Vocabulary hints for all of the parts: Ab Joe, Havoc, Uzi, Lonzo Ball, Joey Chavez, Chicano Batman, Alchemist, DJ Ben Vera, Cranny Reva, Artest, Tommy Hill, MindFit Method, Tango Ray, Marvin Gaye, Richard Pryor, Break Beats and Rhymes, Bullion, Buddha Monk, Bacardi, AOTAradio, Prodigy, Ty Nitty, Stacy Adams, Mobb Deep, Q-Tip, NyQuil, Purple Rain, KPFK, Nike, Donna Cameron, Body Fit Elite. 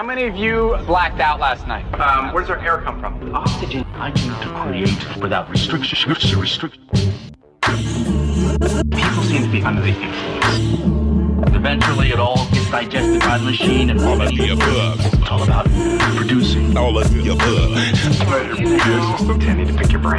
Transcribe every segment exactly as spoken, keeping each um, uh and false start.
How many of you blacked out last night? Um, where does our air come from? Oxygen. I need to create without restriction. Restriction. People seem to be under the influence. Eventually, it all gets digested by the machine and all of the above. It's all about producing. All of the above. You tend to pick your brain.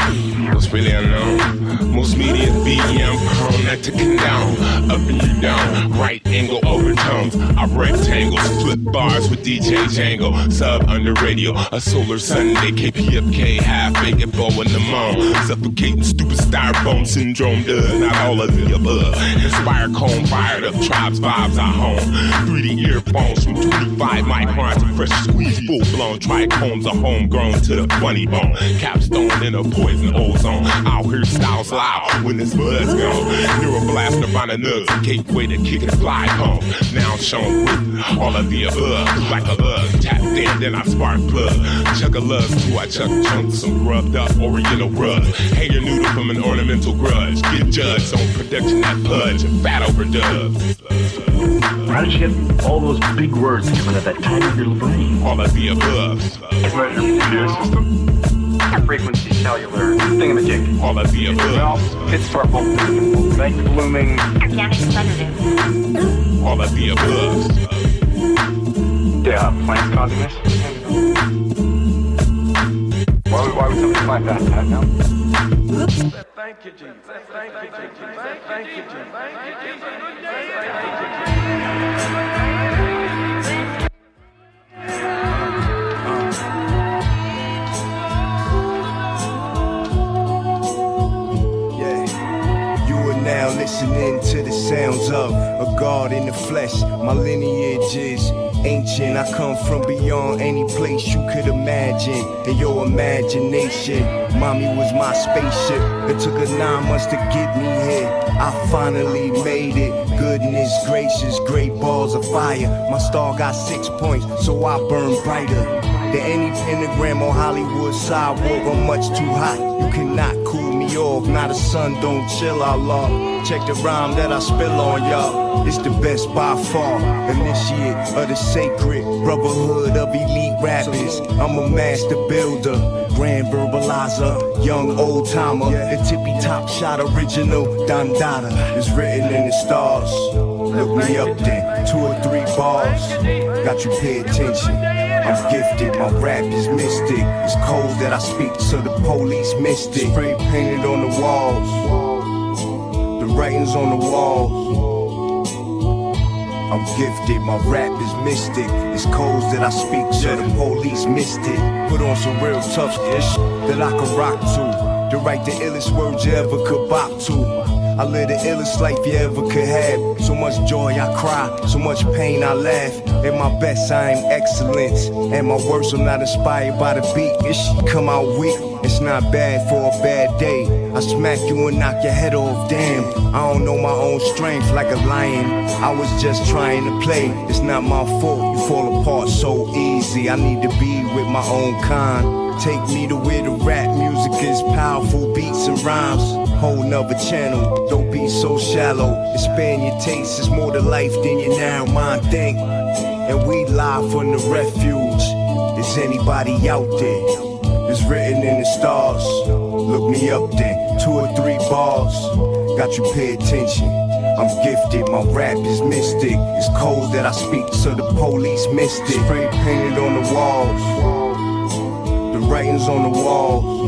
It's really unknown. Most media B M prone to condone. Up and down, right angle overtones. I rectangles, flip bars with D J Django. Sub under radio, a solar Sunday. K P F K, half bacon bowl in the moon. Suffocating stupid styrofoam syndrome. Duh, not all of the above. Inspired cone, fired up tribes, vibes I home. three D earphones from twenty-five microns to fresh squeeze, full blown trichomes are homegrown to the funny bone. Capstone in a poison ozone. I'll hear styles loud when this buzz gone. Neuroblast around the nugs, gateway to kick and fly home. Now I'm shown with all of the above, like a bug. Tap in, then I spark plug. Chuck a love, too. I chuck chunks, some rubbed up oriental rug. Hang your noodle from an ornamental grudge. Get judged on production that pudge, fat overdubs. How did you get all those big words coming at that tiny little brain? All of the above. It's right in your computer system. Frequency cellular thingamajig. All of the above. It's purple. Night blooming. Organic sundew. All of the above. Yeah, plants causing this. Why would, why would something like that happen? No? Thank you, Jesus. Thank you, Jesus. Thank you, Jesus. Thank you, yeah. You are now listening to the sounds of a God in the flesh. My lineage is ancient. I come from beyond any place you could imagine. In your imagination. Mommy was my spaceship. It took her nine months to get me here. I finally made it. Goodness gracious, great balls of fire. My star got six points, so I burn brighter than any pentagram on Hollywood sidewalk. I'm much too hot. You cannot cool me off. Now the sun don't chill, I love. Check the rhyme that I spill on y'all. It's the best by far. Initiate of the sacred brotherhood of elite rappers. I'm a master builder. Grand verbalizer, young old timer, yeah. The tippy top shot original Dandada is written in the stars. Look me up then, two or three bars. Got you pay attention. I'm gifted, my rap is mystic. It's cold that I speak, so the police missed it. Spray painted on the walls, the writings on the walls. I'm gifted, my rap is mystic. It's codes that I speak, so the police missed it. Put on some real tough ish that I can rock to. To write the illest words you ever could bop to. I live the illest life you ever could have. So much joy I cry, so much pain I laugh. At my best I am excellence. At my worst I'm not inspired by the beat. It shit come out weak, it's not bad for a bad day. I smack you and knock your head off, damn. I don't know my own strength like a lion. I was just trying to play. It's not my fault, you fall apart so easy. I need to be with my own kind. Take me to where the rap music is powerful, beats and rhymes. Whole nother channel, don't be so shallow. Expand your taste, it's more to life than your narrow mind think. And we live from the refuge. Is anybody out there? It's written in the stars. Look me up there, two or three bars. Got you pay attention. I'm gifted, my rap is mystic. It's cold that I speak, so the police missed it. Spray painted on the walls, the writings on the walls.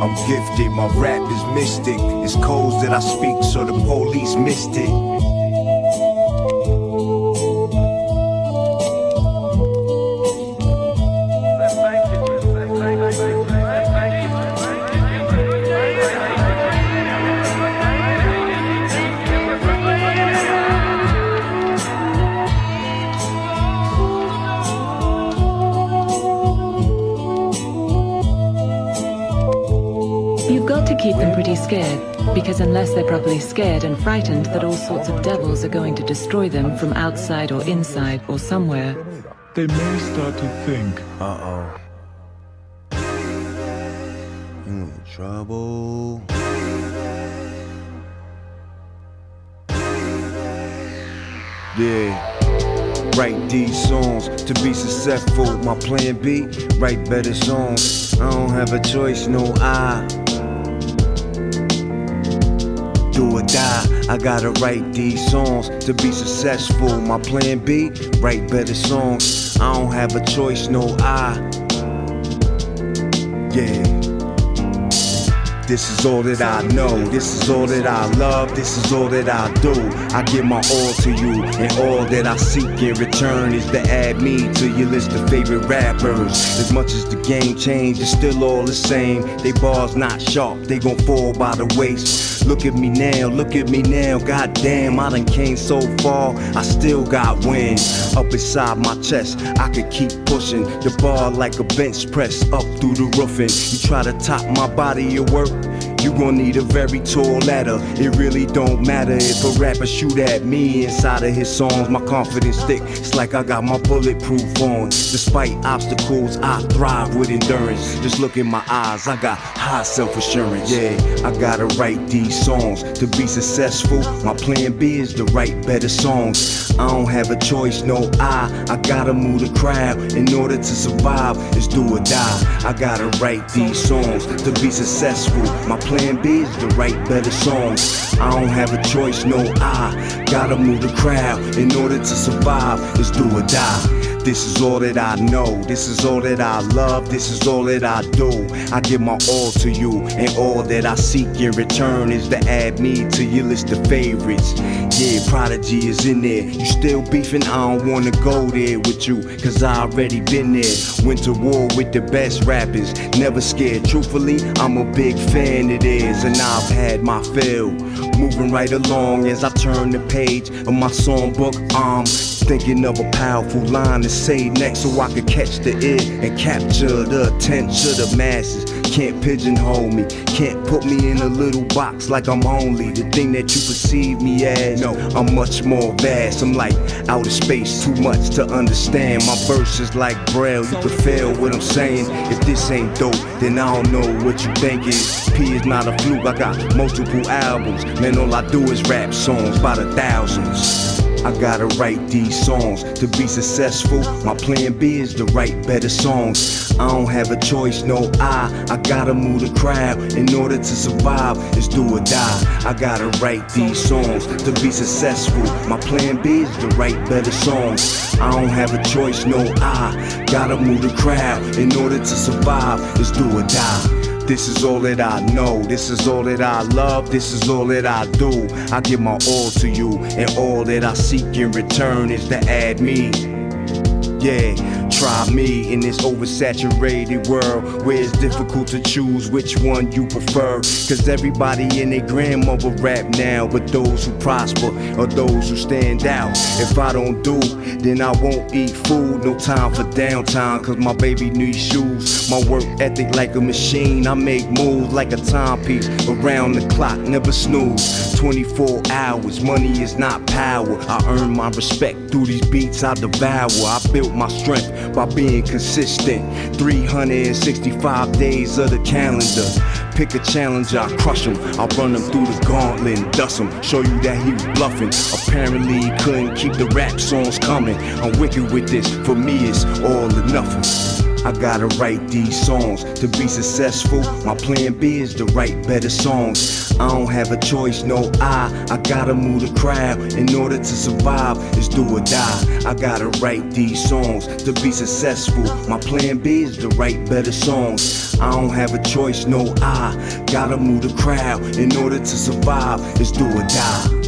I'm gifted, my rap is mystic. It's cold that I speak, so the police missed it. Keep them pretty scared, because unless they're properly scared and frightened that all sorts of devils are going to destroy them from outside or inside or somewhere, they may start to think, uh-oh, I'm in trouble. Yeah. Write these songs to be successful. My plan B, write better songs. I don't have a choice, no I. Do or die, I gotta write these songs to be successful. My plan B, write better songs. I don't have a choice, no I. Yeah. This is all that I know, this is all that I love, this is all that I do. I give my all to you, and all that I seek in return is to add me to your list of favorite rappers. As much as the game changed, it's still all the same. They bars not sharp, they gon' fall by the waist. Look at me now, look at me now, goddamn, I done came so far, I still got wins. Up inside my chest, I could keep pushing the bar like a bench press, up through the roofing. You try to top my body of work, you gon' need a very tall ladder. It really don't matter if a rapper shoot at me inside of his songs. My confidence thick, it's like I got my bulletproof on. Despite obstacles, I thrive with endurance. Just look in my eyes, I got high self-assurance. Yeah, I gotta write these songs to be successful. My plan B is to write better songs. I don't have a choice, no I. I gotta move the crowd in order to survive. It's do or die. I gotta write these songs to be successful. My plan B is to write better songs. I don't have a choice, no I. Gotta move the crowd in order to survive. It's do or die. This is all that I know, this is all that I love, this is all that I do. I give my all to you, and all that I seek in return is to add me to your list of favorites. Yeah, Prodigy is in there. You still beefing? I don't wanna go there with you, cause I already been there. Went to war with the best rappers, never scared. Truthfully, I'm a big fan of theirs, and I've had my fill. Moving right along as I turn the page of my songbook, I'm thinking of a powerful line to say next, so I could catch the ear and capture the attention of the masses. Can't pigeonhole me, can't put me in a little box like I'm only the thing that you perceive me as. No, I'm much more vast, I'm like outer space, too much to understand. My verse is like Braille, you can feel what I'm saying. If this ain't dope, then I don't know what you thinking. P is not a fluke, I got multiple albums. Man, all I do is rap songs by the thousands. I gotta write these songs to be successful. My plan B is to write better songs. I don't have a choice, no I. I gotta move the crowd in order to survive. It's do or die. I gotta write these songs to be successful. My plan B is to write better songs. I don't have a choice, no I. Gotta move the crowd in order to survive. It's do or die. This is all that I know, this is all that I love, this is all that I do. I give my all to you, and all that I seek in return is to add me. Yeah, try me in this oversaturated world where it's difficult to choose which one you prefer. Cause everybody and their grandmother rap now, but those who prosper are those who stand out. If I don't do, then I won't eat food. No time for downtime, cause my baby needs shoes. My work ethic like a machine, I make moves like a timepiece. Around the clock, never snooze. Twenty-four hours, money is not power. I earn my respect through these beats I devour. I built my strength by being consistent. Three hundred sixty-five days of the calendar. Pick a challenger, I crush him. I run him through the gauntlet and dust him. Show you that he was bluffing. Apparently he couldn't keep the rap songs coming. I'm wicked with this, for me it's all or nothing. I gotta write these songs to be successful. My plan B is to write better songs. I don't have a choice, no I. I gotta move the crowd in order to survive. It's do or die. I gotta write these songs to be successful. My plan B is to write better songs. I don't have a choice, no I. Gotta move the crowd in order to survive. It's do or die.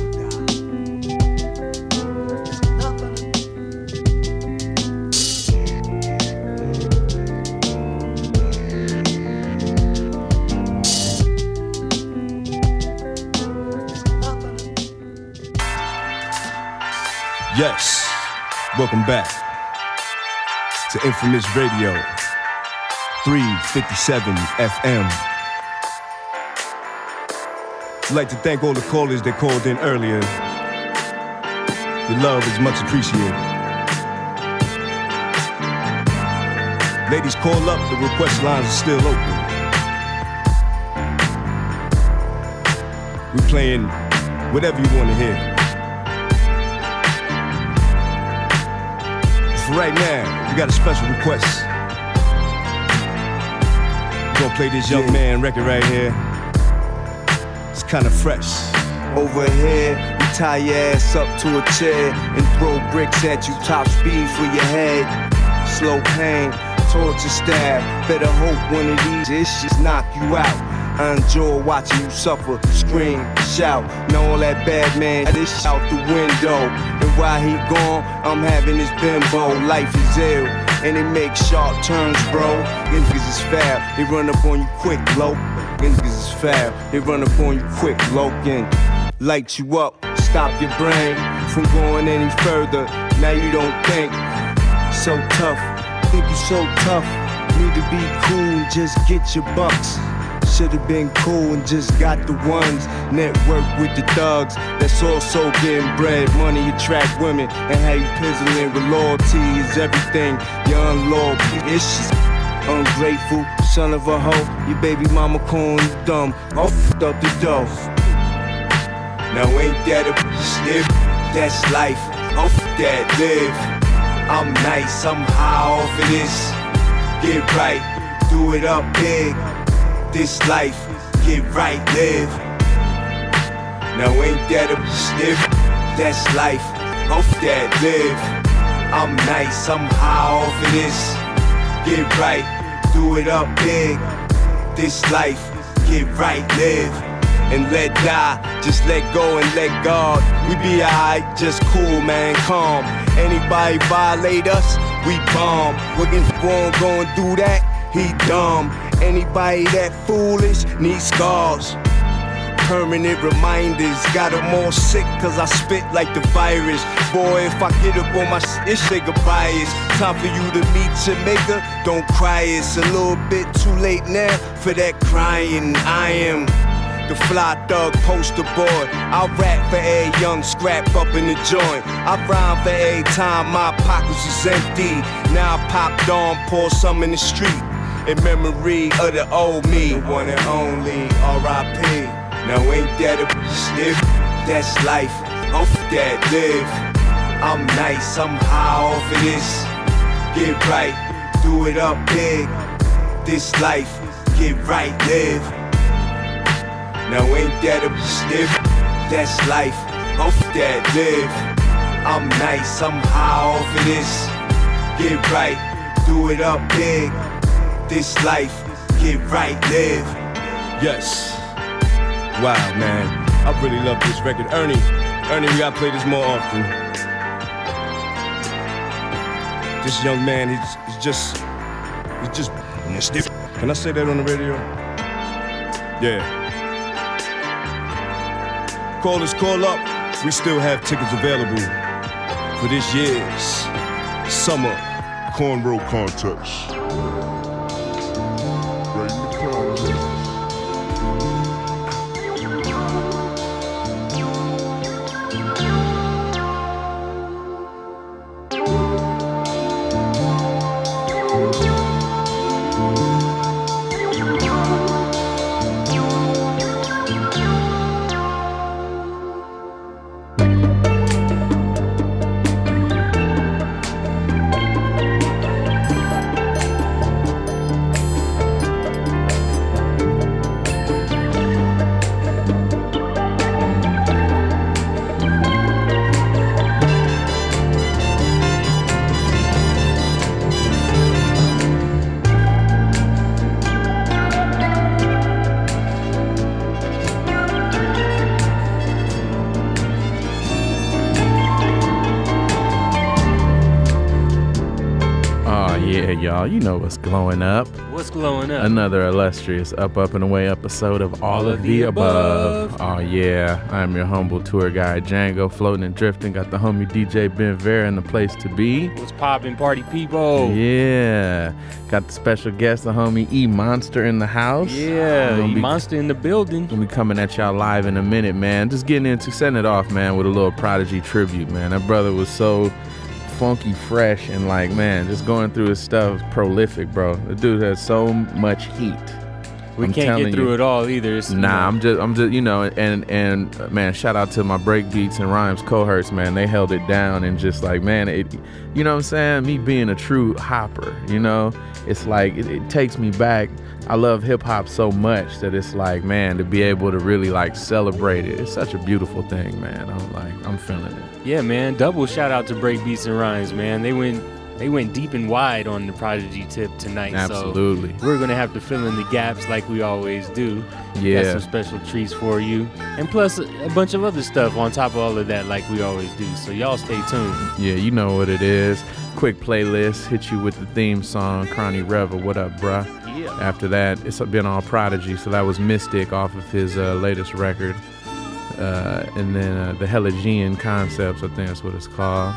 Yes, welcome back to Infamous Radio, three fifty-seven F M. I'd like to thank all the callers that called in earlier. Your love is much appreciated. Ladies, call up. The request lines are still open. We're playing whatever you want to hear. for right now, you got a special request. We're gonna play this young yeah. man record right here. It's kind of fresh. Over here, we tie your ass up to a chair and throw bricks at you, top speed for your head. Slow pain, torture stab. Better hope one of these issues knock you out. I enjoy watching you suffer, scream, shout. Now all that bad man, this sh- out the window. And while he gone, I'm having this bimbo. Life is ill, and it makes sharp turns, bro. Niggas is foul, they run up on you quick, loke. Niggas is foul, they run up on you quick, loke. And light you up, stop your brain from going any further. Now you don't think. So tough, think you so tough. Need to be cool, just get your bucks. Should've been cool and just got the ones. Network with the thugs that's also getting bread. Money attract women and how you pizzling with loyalty is everything. You're unloyal, it's just ungrateful, son of a hoe. Your baby mama calling you dumb. All f***ed up the dough. Now ain't that a stiff? That's life. Oh f*** that, live. I'm nice, I'm high off of this. Get right, do it up big. This life, get right, live. Now ain't that a stiff? That's life, off that, live. I'm nice, I'm high off of this. Get right, do it up big. This life, get right, live. And let die, just let go and let God. We be alright, just cool, man, calm. Anybody violate us, we bomb. What if one gon' do that? He dumb. Anybody that foolish needs scars. Permanent reminders. Got them all sick cause I spit like the virus. Boy, if I get up on my shit, it's shake a bias. Time for you to meet your maker. Don't cry, it's a little bit too late now for that crying. I am the fly thug poster boy. I rap for every young scrap up in the joint. I rhyme for every time my pockets is empty. Now I popped on, pour some in the street. In memory of the old me, the one and only R I P. Now ain't that a stiff? That's life, off that, live. I'm nice, I'm high off of this. Get right, do it up big. This life, get right, live. Now ain't that a stiff? That's life, off that, live. I'm nice, I'm high off of this. Get right, do it up big. This life, get right, live. Yes. Wow, man. I really love this record. Ernie, Ernie, we gotta play this more often. This young man, he's, he's just, he's just, can I say that on the radio? Yeah. Call us, call up. We still have tickets available for this year's summer cornrow contest. You know what's glowing up. What's glowing up? Another illustrious Up, Up, and Away episode of All, All of the, the above. above. Oh, yeah. I'm your humble tour guide, Django, floating and drifting. Got the homie D J Ben Vera in the place to be. What's poppin', party people? Yeah. Got the special guest, the homie E Monster in the house. Yeah, E Monster in the building. We'll be coming at y'all live in a minute, man. Just getting into setting it off, man, with a little Prodigy tribute, man. That brother was so funky, fresh, and like, man, just going through his stuff, prolific, bro. The dude has so much heat. We I'm can't get through you, it all either. It's, nah, you know. I'm just, I'm just, you know, and and man, shout out to my Break Beats and Rhymes cohorts, man. They held it down and just like, man, it, you know what I'm saying? Me being a true hopper, you know, it's like it, it takes me back. I love hip hop so much that it's like, man, to be able to really like celebrate it. It's such a beautiful thing, man. I'm like, I'm feeling it. Yeah, man. Double shout out to Break Beats and Rhymes, man. They went. They went deep and wide on the Prodigy tip tonight. Absolutely. So we're going to have to fill in the gaps like we always do. Yeah. Got some special treats for you. And plus a bunch of other stuff on top of all of that like we always do. So y'all stay tuned. Yeah, you know what it is. Quick playlist. Hit you with the theme song, Cranny Reva, What Up, Bruh? Yeah. After that, it's been all Prodigy. So that was Mystic off of his uh, latest record. Uh, and then uh, the Heligean Concepts, I think that's what it's called.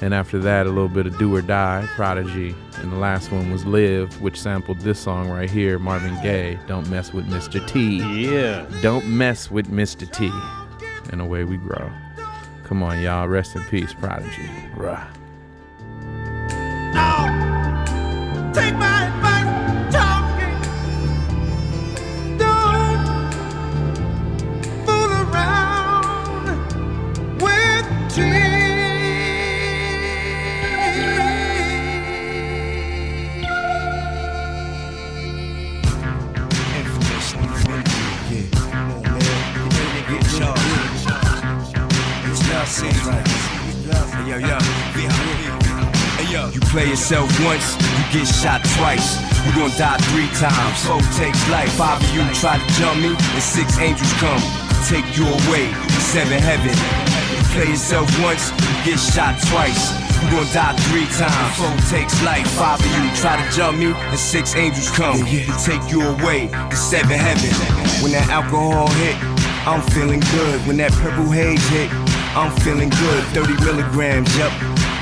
And after that, a little bit of Do or Die, Prodigy. And the last one was Live, which sampled this song right here, Marvin Gaye, Don't Mess With Mister T. Yeah. Don't Mess With Mister T. And away we grow. Come on, y'all. Rest in peace, Prodigy. Ruh. Now, take my advice, talking. Don't fool around with T. Seems like hey, yo, yo. Hey, yo. You play yourself once, you get shot twice. You gon' die three times. Four takes life. Five of you try to jump me, and six angels come take you away. Seven heaven. You play yourself once, you get shot twice. You gon' die three times. Four takes life. Five of you try to jump me, and six angels come to take you away. Seven heaven. When that alcohol hit, I'm feeling good. When that purple haze hit, I'm feeling good, thirty milligrams, yep,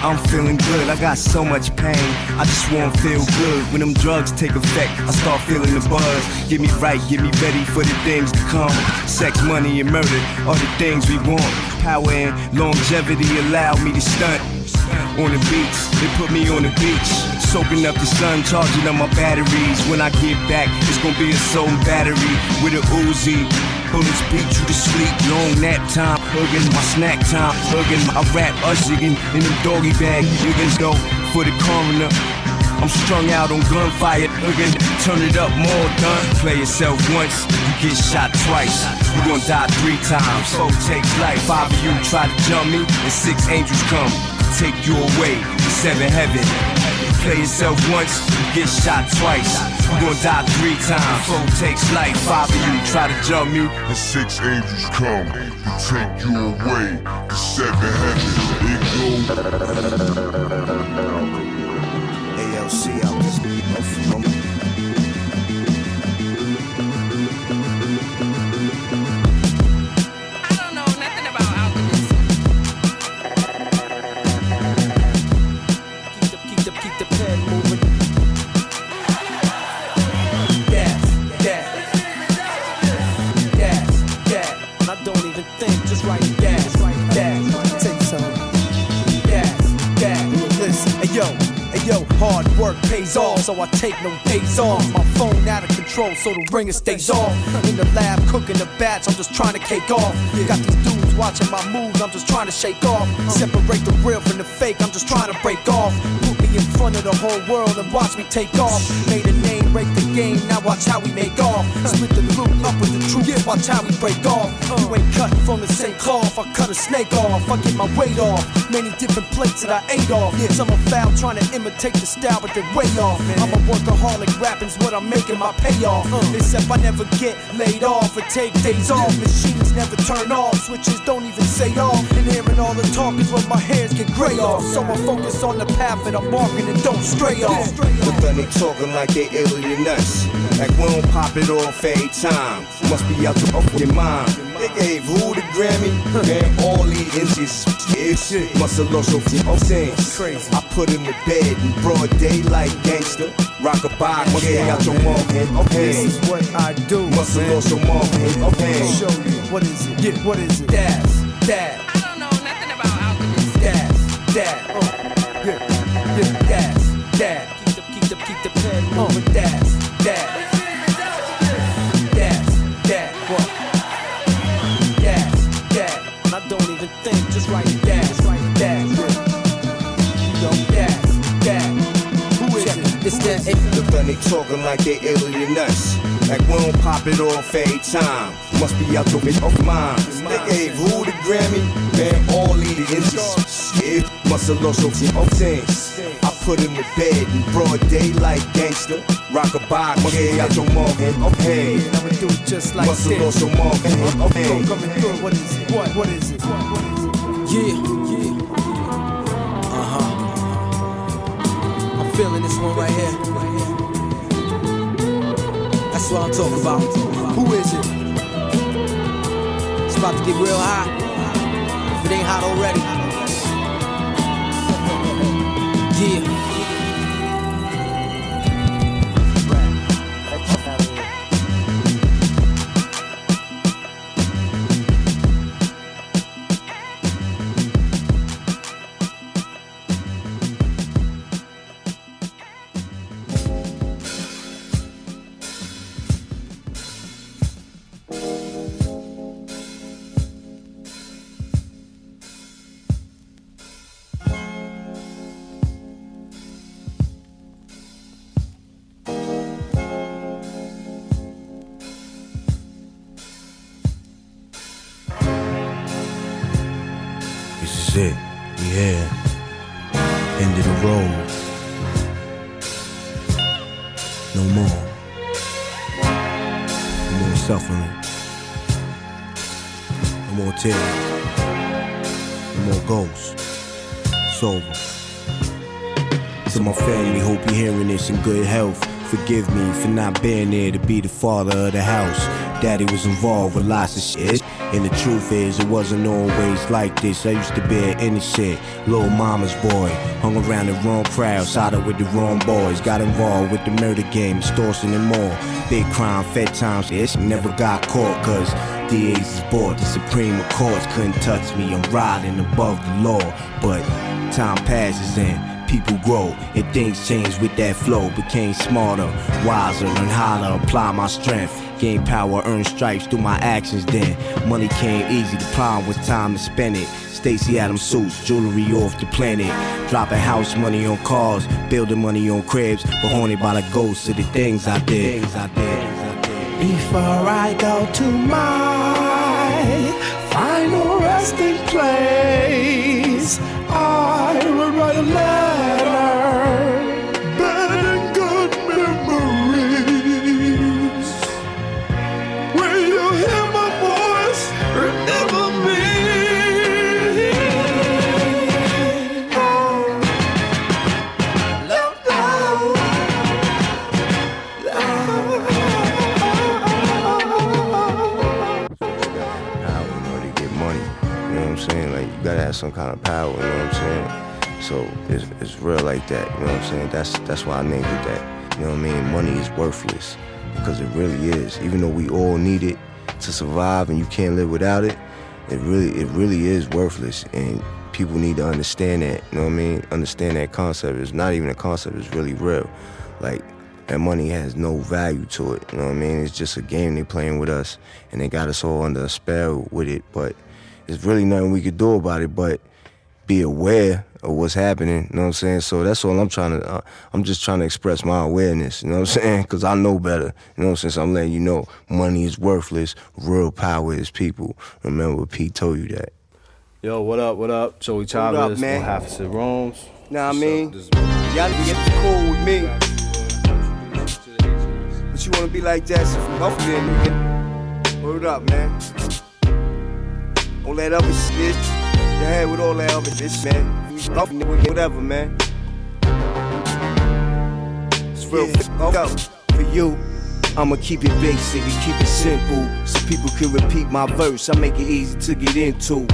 I'm feeling good. I got so much pain, I just won't feel good. When them drugs take effect, I start feeling the buzz. Get me right, get me ready for the things to come. Sex, money, and murder are the things we want. Power and longevity allow me to stunt. On the beach, they put me on the beach. Soaking up the sun, charging up my batteries. When I get back, it's gonna be a soul battery with an Uzi. Bullets beat you to sleep, long nap time. Hugging my snack time, hugging my rap, ushering in a doggy bag. You can go for the coroner. I'm strung out on gunfire, hugging. Turn it up more, done. Play yourself once, you get shot twice. You gon' die three times. Four takes life, five of you try to jump me, and six angels come take you away to seven heaven. Play yourself once, you get shot twice. You gon' die three times. Four takes life, five of you try to jump me, and six angels come to take you away to seven heaven. It goes A L C out this beat. So I take no days off. My phone out of control, so the ringer stays off. In the lab, cooking the batch, I'm just trying to cake off. Got these dudes watching my moves, I'm just trying to shake off. Separate the real from the fake, I'm just trying to break off. Put me in front of the whole world and watch me take off. Made a name, break the game, now watch how we make off. Split the loot up with the truth, watch how we break off. You ain't cut from the same cloth, I cut a snake off. I get my weight off, many different plates that I ate off. Some are foul trying to imitate the style, but they're way off. I'm a workaholic, rapping's what I'm making my payoff. Uh. Except I never get laid off or take days off. Machines never turn off, switches don't even say off. And hearing all the talk is when my hairs get gray off. So I focus on the path that I'm walking and don't stray off. But then they talking like they iller than us. Like we don't pop it off every time. Must be out to off your mind. They gave who the Grammy? Damn, all these inches. Yeah, shit. Must have lost your feet. I'm saying, I put him to bed in broad daylight, gangster. Rock a bike, must yeah, be out your Marvin. Okay. This is what I do. Must have lost your Marvin. Okay. Show you. What is it? Yeah, what is it? That's that. I don't know nothing about Alchemist. That's that. Uh, yeah, yeah. That's that. Keep the, keep the, keep the pen moving. That's that. It's that it. Look at they talking like they iller than us. Like we don't pop it off every time. Must be out your bitch off mine. They gave who the Grammy? Man, all leaders in this shit. Must have lost your team of things. I put him to bed in broad daylight, gangster. Rock a bye, must be out your Marvin Gaye. Now we do it just like this. Must have lost your Marvin Gaye. Coming through, what is it? What? What is it? Yeah. Feeling this one right here. That's what I'm talking about. Who is it? It's about to get real hot. If it ain't hot already. In good health, forgive me for not being there to be the father of the house. Daddy was involved with lots of shit, and the truth is it wasn't always like this. I used to be an innocent little mama's boy, hung around the wrong crowd, sided with the wrong boys, got involved with the murder game, extortion and more. Big crime, fed times, ish, never got caught cause D As is bored. The Supreme Courts couldn't touch me, I'm riding above the law. But time passes and people grow, and things change with that flow. Became smarter, wiser, learned how to apply my strength. Gain power, earn stripes through my actions then. Money came easy, the problem was time to spend it. Stacy Adams suits, jewelry off the planet. Dropping house money on cars, building money on cribs. But haunted by the ghosts of the things I did. Before I go to my final resting place, I will write a letter better than good memories. When you hear my voice, remember me. Love, love, love. Power in order to get money, you know what I'm saying? Like, you gotta have some kind of power, you know what I'm saying? So it's, it's real like that, you know what I'm saying? That's that's why I named it that, you know what I mean? Money is worthless, because it really is. Even though we all need it to survive and you can't live without it, it really it really is worthless. And people need to understand that, you know what I mean? Understand that concept. It's not even a concept, it's really real. Like, that money has no value to it, you know what I mean? It's just a game they playing with us, and they got us all under a spell with it, but there's really nothing we could do about it but be aware of what's happening, you know what I'm saying? So that's all I'm trying to, uh, I'm just trying to express my awareness, you know what I'm saying? Because I know better, you know what I'm saying? So I'm letting you know, money is worthless, real power is people. Remember, Pete told you that. Yo, what up, what up? Joey Chavez, man. Half of Sid Rome's. Nah, I mean, y'all can get cool with me. But you want to be like that, so from both of them, nigga. Word up, man. All that other shit, your head with all that other shit, man. Whatever, man. It's real yeah. For you, I'ma keep it basic and keep it simple, so people can repeat my verse. I make it easy to get into.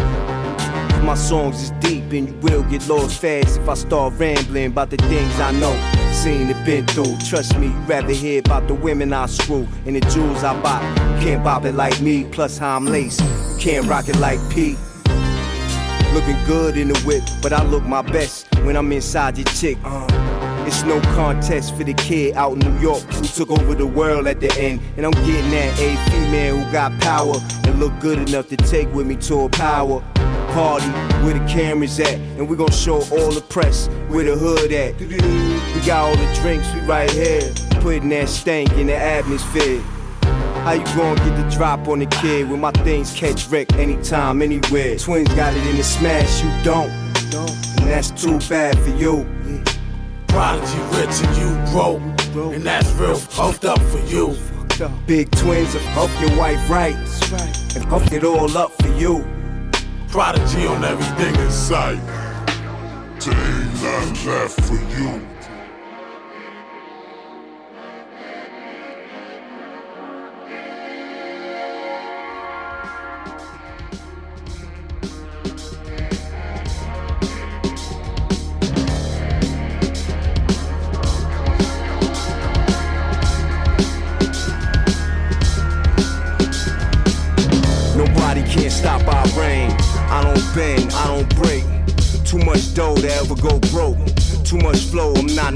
My songs is deep and you will get lost fast if I start rambling about the things I know, seen and been through. Trust me, you'd rather hear about the women I screw and the jewels I buy. You can't bop it like me, plus how I'm laced. You can't rock it like Pete. Looking good in the whip, but I look my best when I'm inside your chick. Uh, it's no contest for the kid out in New York who took over the world at the end. And I'm getting that A female who got power and look good enough to take with me to a power. party where the cameras at, and we gon' show all the press where the hood at. We got all the drinks, we right here, putting that stank in the atmosphere. How you gon' get the drop on the kid when my things catch wreck anytime, anywhere? Twins got it in the smash, you don't, and that's too bad for you. Prodigy rich and you broke, and that's real fucked up for you. Big twins, up your wife right, and fuck it all up for you. Prodigy on everything in sight. There ain't nothing left for you.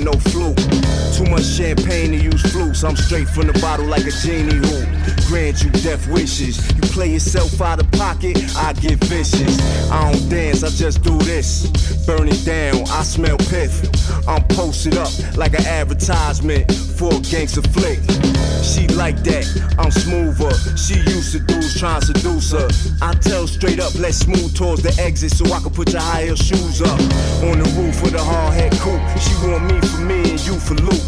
No fluke. Too much champagne to use flukes. I'm straight from the bottle like a genie who grant you death wishes. You play yourself out of pocket, I get vicious. I don't dance, I just do this. Burn it down, I smell piff. I'm posted up like an advertisement for a gangsta flick. She like that, I'm smoother. She used to dudes trying to seduce her. I tell straight up, let's move towards the exit so I can put your high heel shoes up. On the roof of the hard head coupe, she want me for me and you for loot.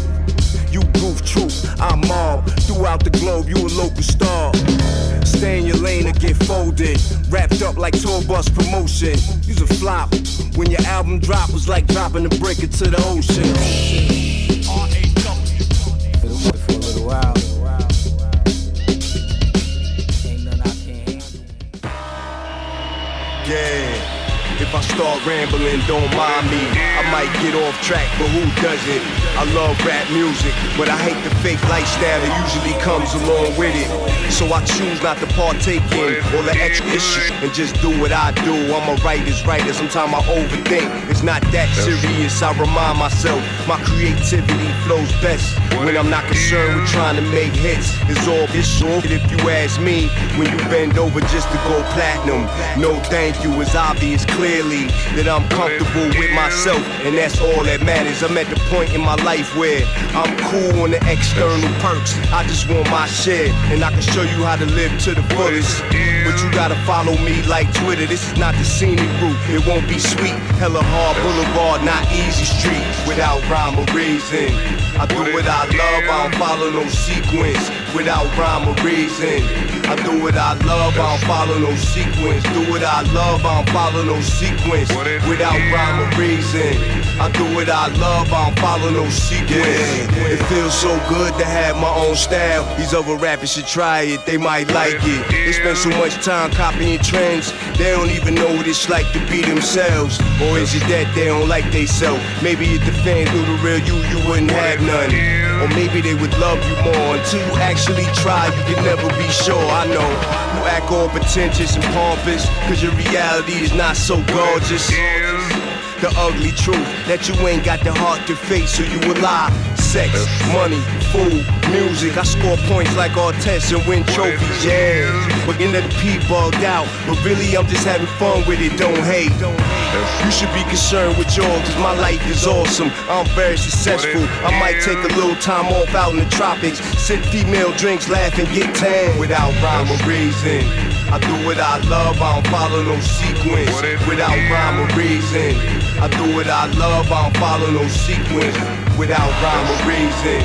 You goof truth, I'm Mobb. Throughout the globe, you a local star. Stay in your lane or get folded. Wrapped up like tour bus promotion. You's a flop. When your album drop was like dropping a brick into the ocean. Wow. Yeah, if I start rambling, don't mind me. I might get off track, but who doesn't? I love rap music, but I hate the fake lifestyle that usually comes along with it. So I choose not to partake in all the extra issues and just do what I do. I'm a writer's writer, sometimes I overthink. It's not that serious, I remind myself. My creativity flows best when I'm not concerned with trying to make hits. It's all bullshit if you ask me. When you bend over just to go platinum, no thank you. It's obvious clearly that I'm comfortable with myself, and that's all that matters. I'm at the point in my life where I'm cool on the external perks. I just want my share, and I can show you how to live to the fullest. But you gotta follow me like Twitter. This is not the scenic route, it won't be sweet. Hella hard boulevard, not easy street. Without rhyme or reason, I do what I love, I don't follow no sequence. Without rhyme or reason, I do what I love, I don't follow no sequence. Do what I love, I don't follow no sequence. Without rhyme or reason, I do what I love, I don't follow no sequence. It feels so good to have my own style. These other rappers should try it, they might like it. They spend so much time copying trends, they don't even know what it's like to be themselves. Or is it that they don't like theyself? Maybe if the fans knew the real you, you wouldn't have none. Or maybe they would love you more. Until you actually try, you can never be sure. I know you act all pretentious and pompous, cause your reality is not so gorgeous. The ugly truth that you ain't got the heart to face, so you will lie. Sex, money, food, music. I score points like Artest and win trophies, yeah. But end up the P bugged out, but really I'm just having fun with it. Don't hate. You should be concerned with yours, cause my life is awesome. I'm very successful. I might take a little time off out in the tropics, sip female drinks, laugh and get tan. Without rhyme or reason, I do what I love, I don't follow no sequence. Without rhyme or reason, I do what I love, I don't follow no sequence. Without rhyme or reason,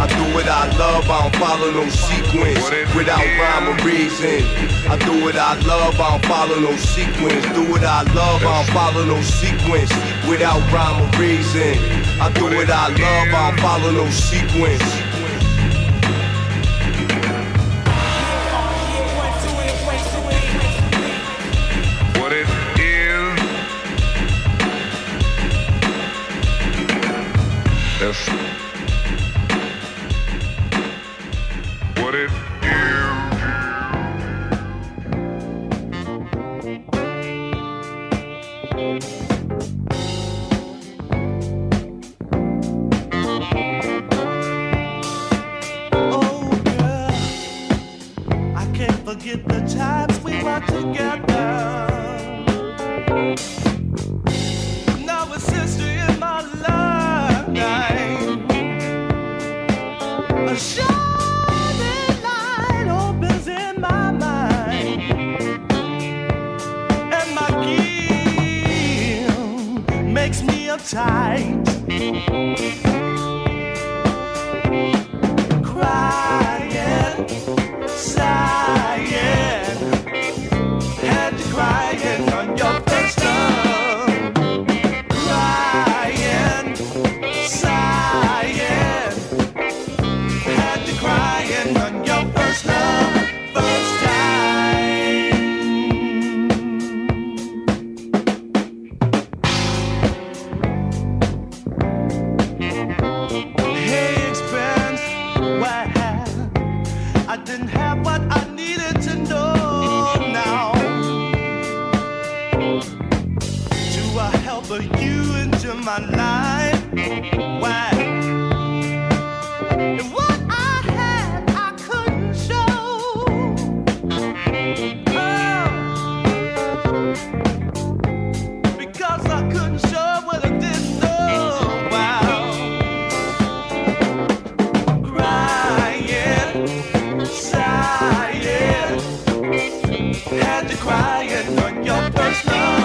I do what I love, I don't follow no sequence. Without rhyme or reason, I do what I love, I don't follow no sequence. Do what I love, I don't follow no sequence. Without rhyme or reason, I do what I love, I don't follow no sequence. What if you? Oh, girl, I can't forget the times we were together. my life. Why? If what I had I couldn't show. Oh. Because I couldn't show what I didn't know. Wow. Crying, sighing, had to cry and on your first love.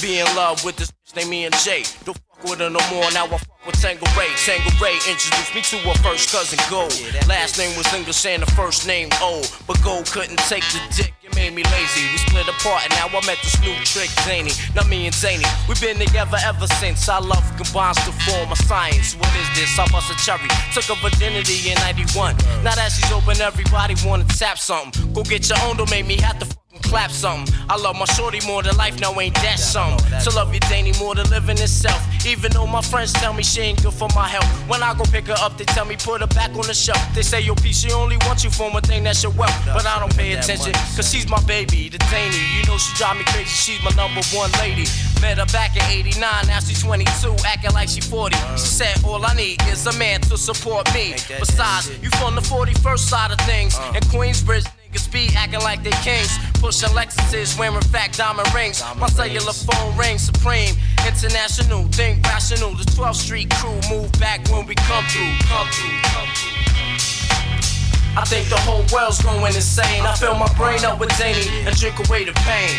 Be in love with this named me and Jay. Don't fuck with her no more. Now I fuck with Tango Ray. Tango Ray introduced me to her first cousin Gold. Last name was English and the first name O. But Gold couldn't take the dick. It made me lazy. We split apart and now I met this new trick, Zany. Now me and Zany, we've been together ever since. Our love combines to form a science. What is this? I bust a cherry. Took up virginity in ninety-one. Now that she's open, everybody wanna tap something. Go get your own. Don't make me have to. slap something. I love my shorty more than life, no ain't that something. To love your dainty more than living itself. Even though my friends tell me she ain't good for my health. When I go pick her up, they tell me put her back on the shelf. They say yo P, she only wants you for one thing, that's your wealth. But I don't pay attention, cause she's my baby, the dainty. You know she drive me crazy, she's my number one lady. Met her back in eighty-nine, now she's twenty-two, acting like she forty. She said all I need is a man to support me. Besides, you from the forty-first side of things. And Queensbridge niggas be acting like they kings. Pushing Lexuses, wearing fat diamond rings. Diamond My cellular rings. Phone rings supreme. International, think rational. The twelfth Street crew move back when we come through. Come through, come through. I think the whole world's going insane. I fill my brain up with zany and drink away the pain.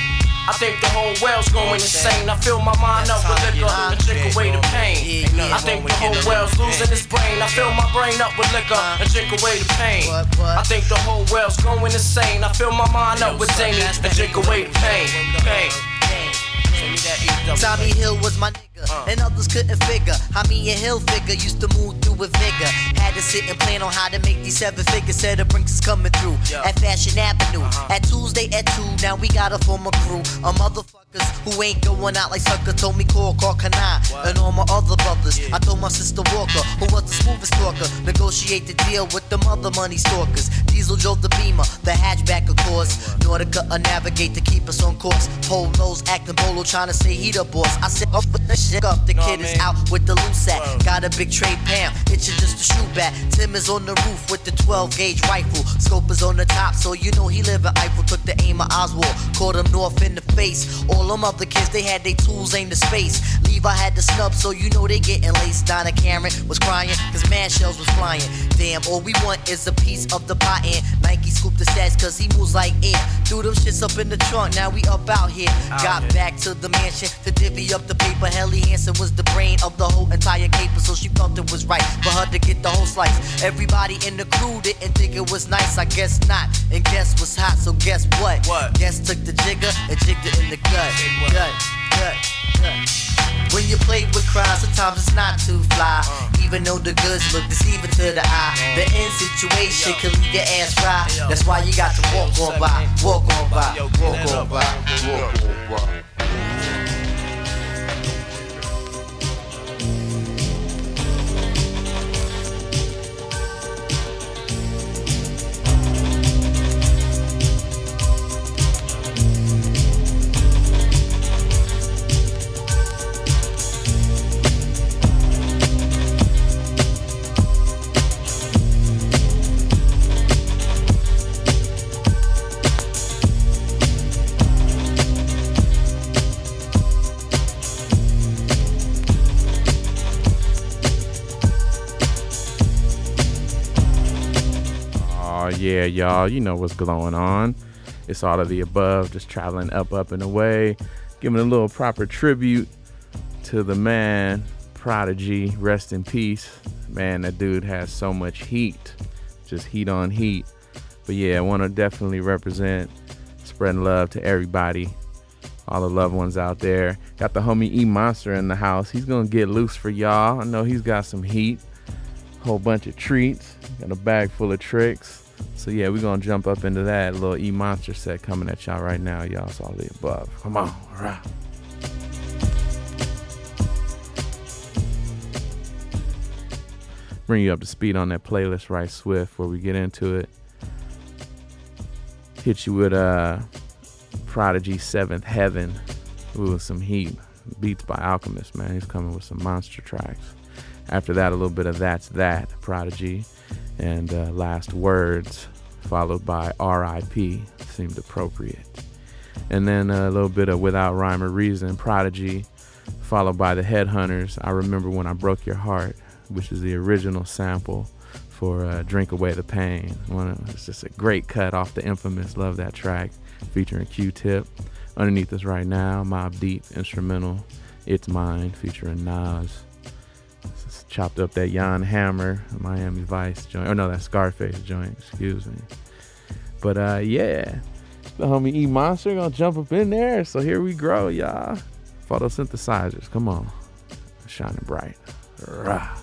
I think the whole world's going insane. I fill my mind up with liquor and drink away the pain. I think the whole world's losing its brain. I fill my brain up with liquor and drink away the pain. I think the whole world's going insane. I fill my mind up with zany and drink away the pain. Pain. Tommy Hill was my nigga, uh. and others couldn't figure how me and Hill figure used to move through with vigor. Had to sit and plan on how to make these seven figures. Said the Brinks is coming through yeah. at Fashion Avenue. Uh-huh. At Tuesday at two, now we gotta form a crew of motherfuckers who ain't going out like sucker. Told me call, call Kanai and all my other brothers. Yeah. I told my sister Walker, who was the smoothest talker, negotiate the deal with the mother money stalkers. Diesel drove the Beamer, the hatchback of course. Nordica a navigate to keep us on course. Polos acting bolo, trying to say he the boss. I said, up with the shit up. The know kid is out with the loose sack. Whoa. Got a big trade pam, itching just to shoot back. Tim is on the roof with the twelve gauge rifle. Scope is on the top, so you know he live in Eiffel. Took the aim of Oswald, caught him north in the face. All them other kids, they had their tools, aimed to space. Levi had the snub, so you know they getting laced. Donna Cameron was crying, cause man shells was flying. Damn, all we want is a piece of the pot end. Nike scooped the stats, cause he moves like air. Threw them shits up in the trunk, now we up out here. Out Got here. Back to the mansion to divvy up the paper. Helly Hansen was the brain of the whole entire caper, so she felt it was right for her to get the whole slice. Everybody in the crew didn't think it was nice, I guess not. And guess what's hot, so guess what? What? Guess took the jigger and jigged it in the gut. Gut, gut, gut. When you play with crowds, sometimes it's not too fly. Uh. Even though the goods look deceiving to the eye, uh. the end situation hey, can leave your ass dry. Hey, that's why you got to walk hey, on by, walk on by, walk on by, walk on by. Yeah, y'all, you know what's going on. It's all of the above, just traveling up, up, and away. Giving a little proper tribute to the man, Prodigy. Rest in peace. Man, that dude has so much heat. Just heat on heat. But yeah, I want to definitely represent, spreading love to everybody. All the loved ones out there. Got the homie E Monster in the house. He's going to get loose for y'all. I know he's got some heat. Whole bunch of treats. Got a bag full of tricks. So yeah, we're gonna jump up into that little E Monster set coming at y'all right now, y'all. It's all the above. Come on, right. Bring you up to speed on that playlist right swift where we get into it. Hit you with uh Prodigy Seventh Heaven. Ooh, some heat. Beats by Alchemist, man. He's coming with some monster tracks. After that, a little bit of That's That, Prodigy. And uh, Last Words, followed by R I P, seemed appropriate. And then a little bit of Without Rhyme or Reason, Prodigy, followed by the Headhunters, I Remember When I Broke Your Heart, which is the original sample for uh, Drink Away the Pain. One of, it's just a great cut off the Infamous, love that track, featuring Q-Tip. Underneath us right now, Mobb Deep, instrumental, It's Mine, featuring Nas. Chopped up that Yon Hammer, Miami Vice joint. Oh no, that Scarface joint, excuse me. But uh, yeah, the homie E Monster gonna jump up in there. So here we grow, y'all. Photosynthesizers, come on. Shining bright. Rah.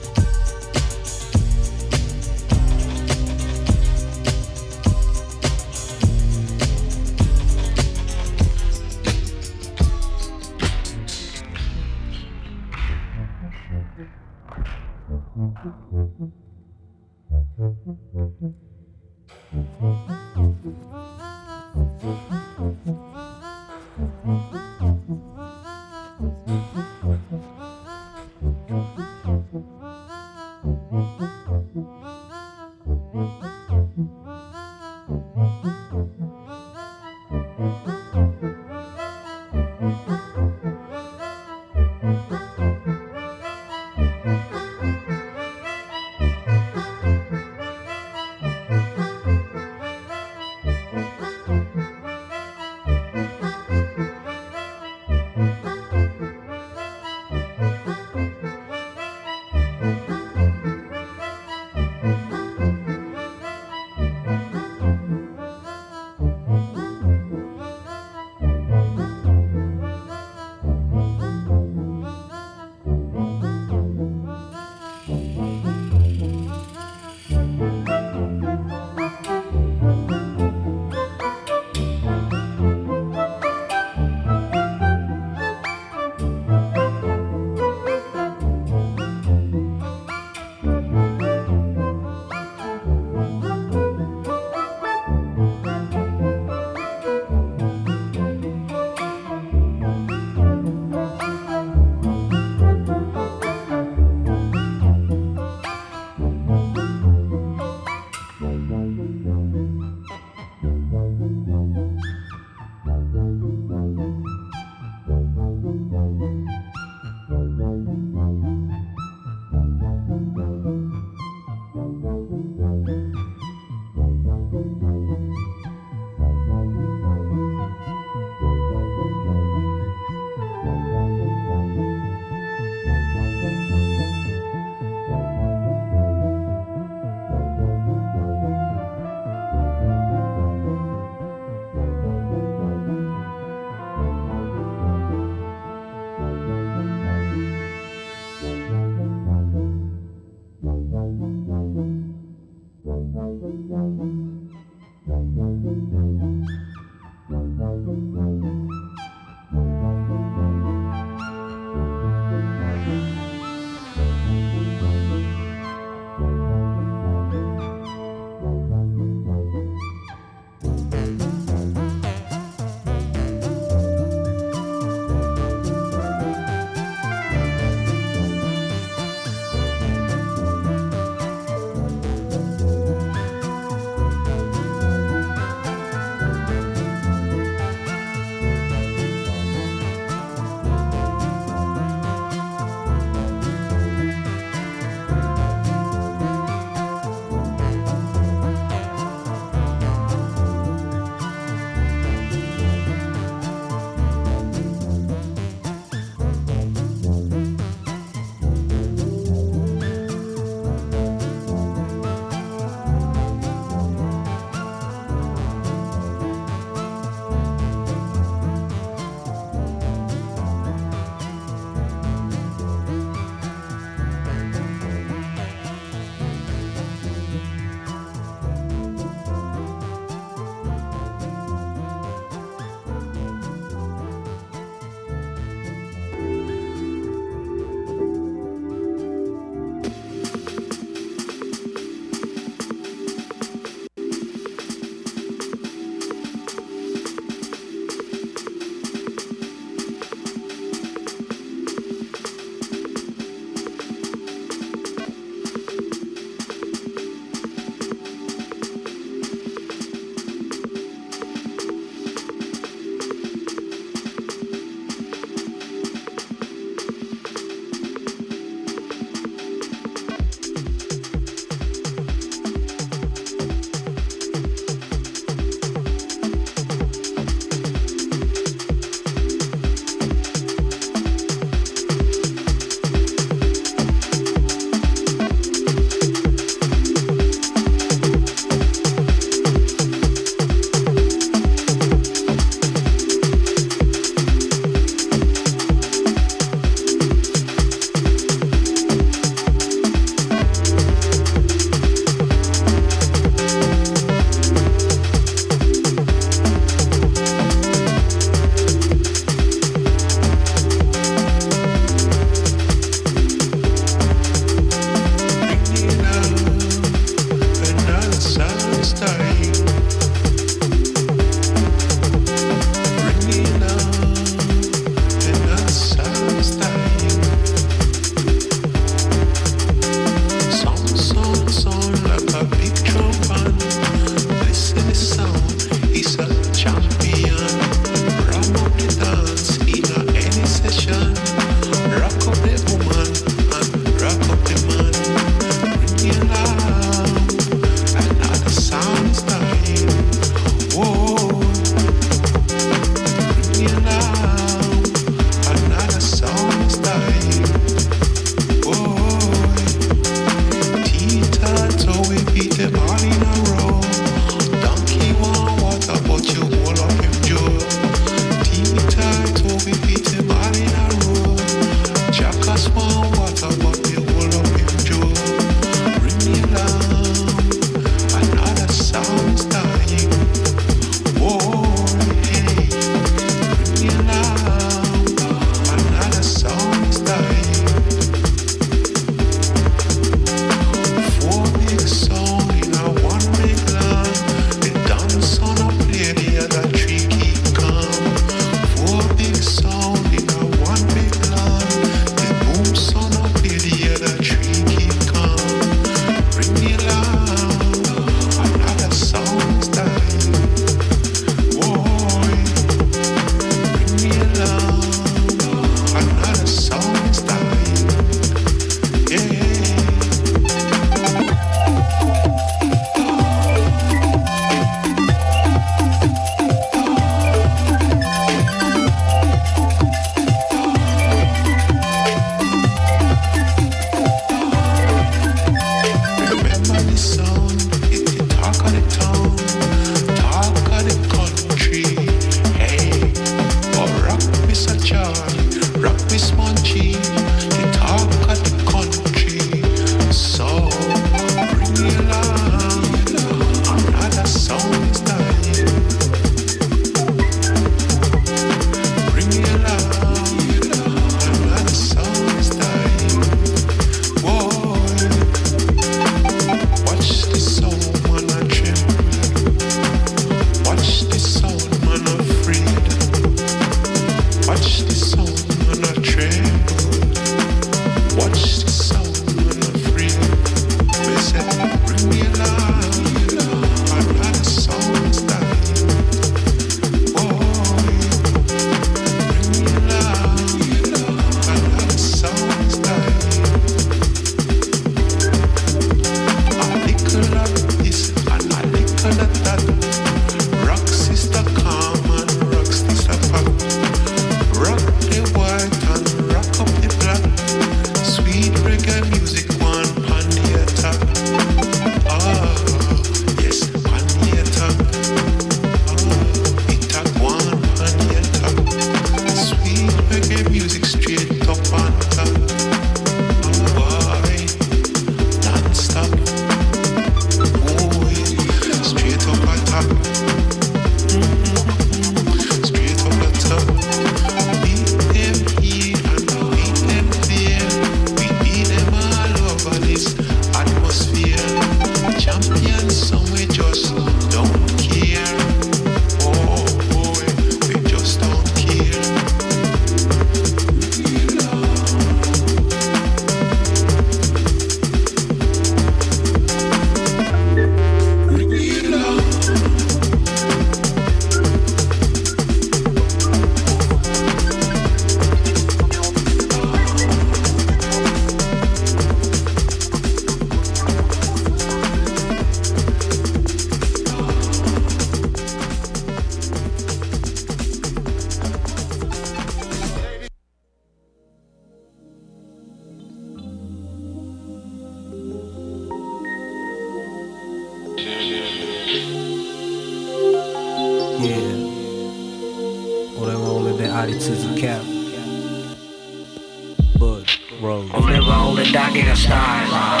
road. Omera ole dagger style.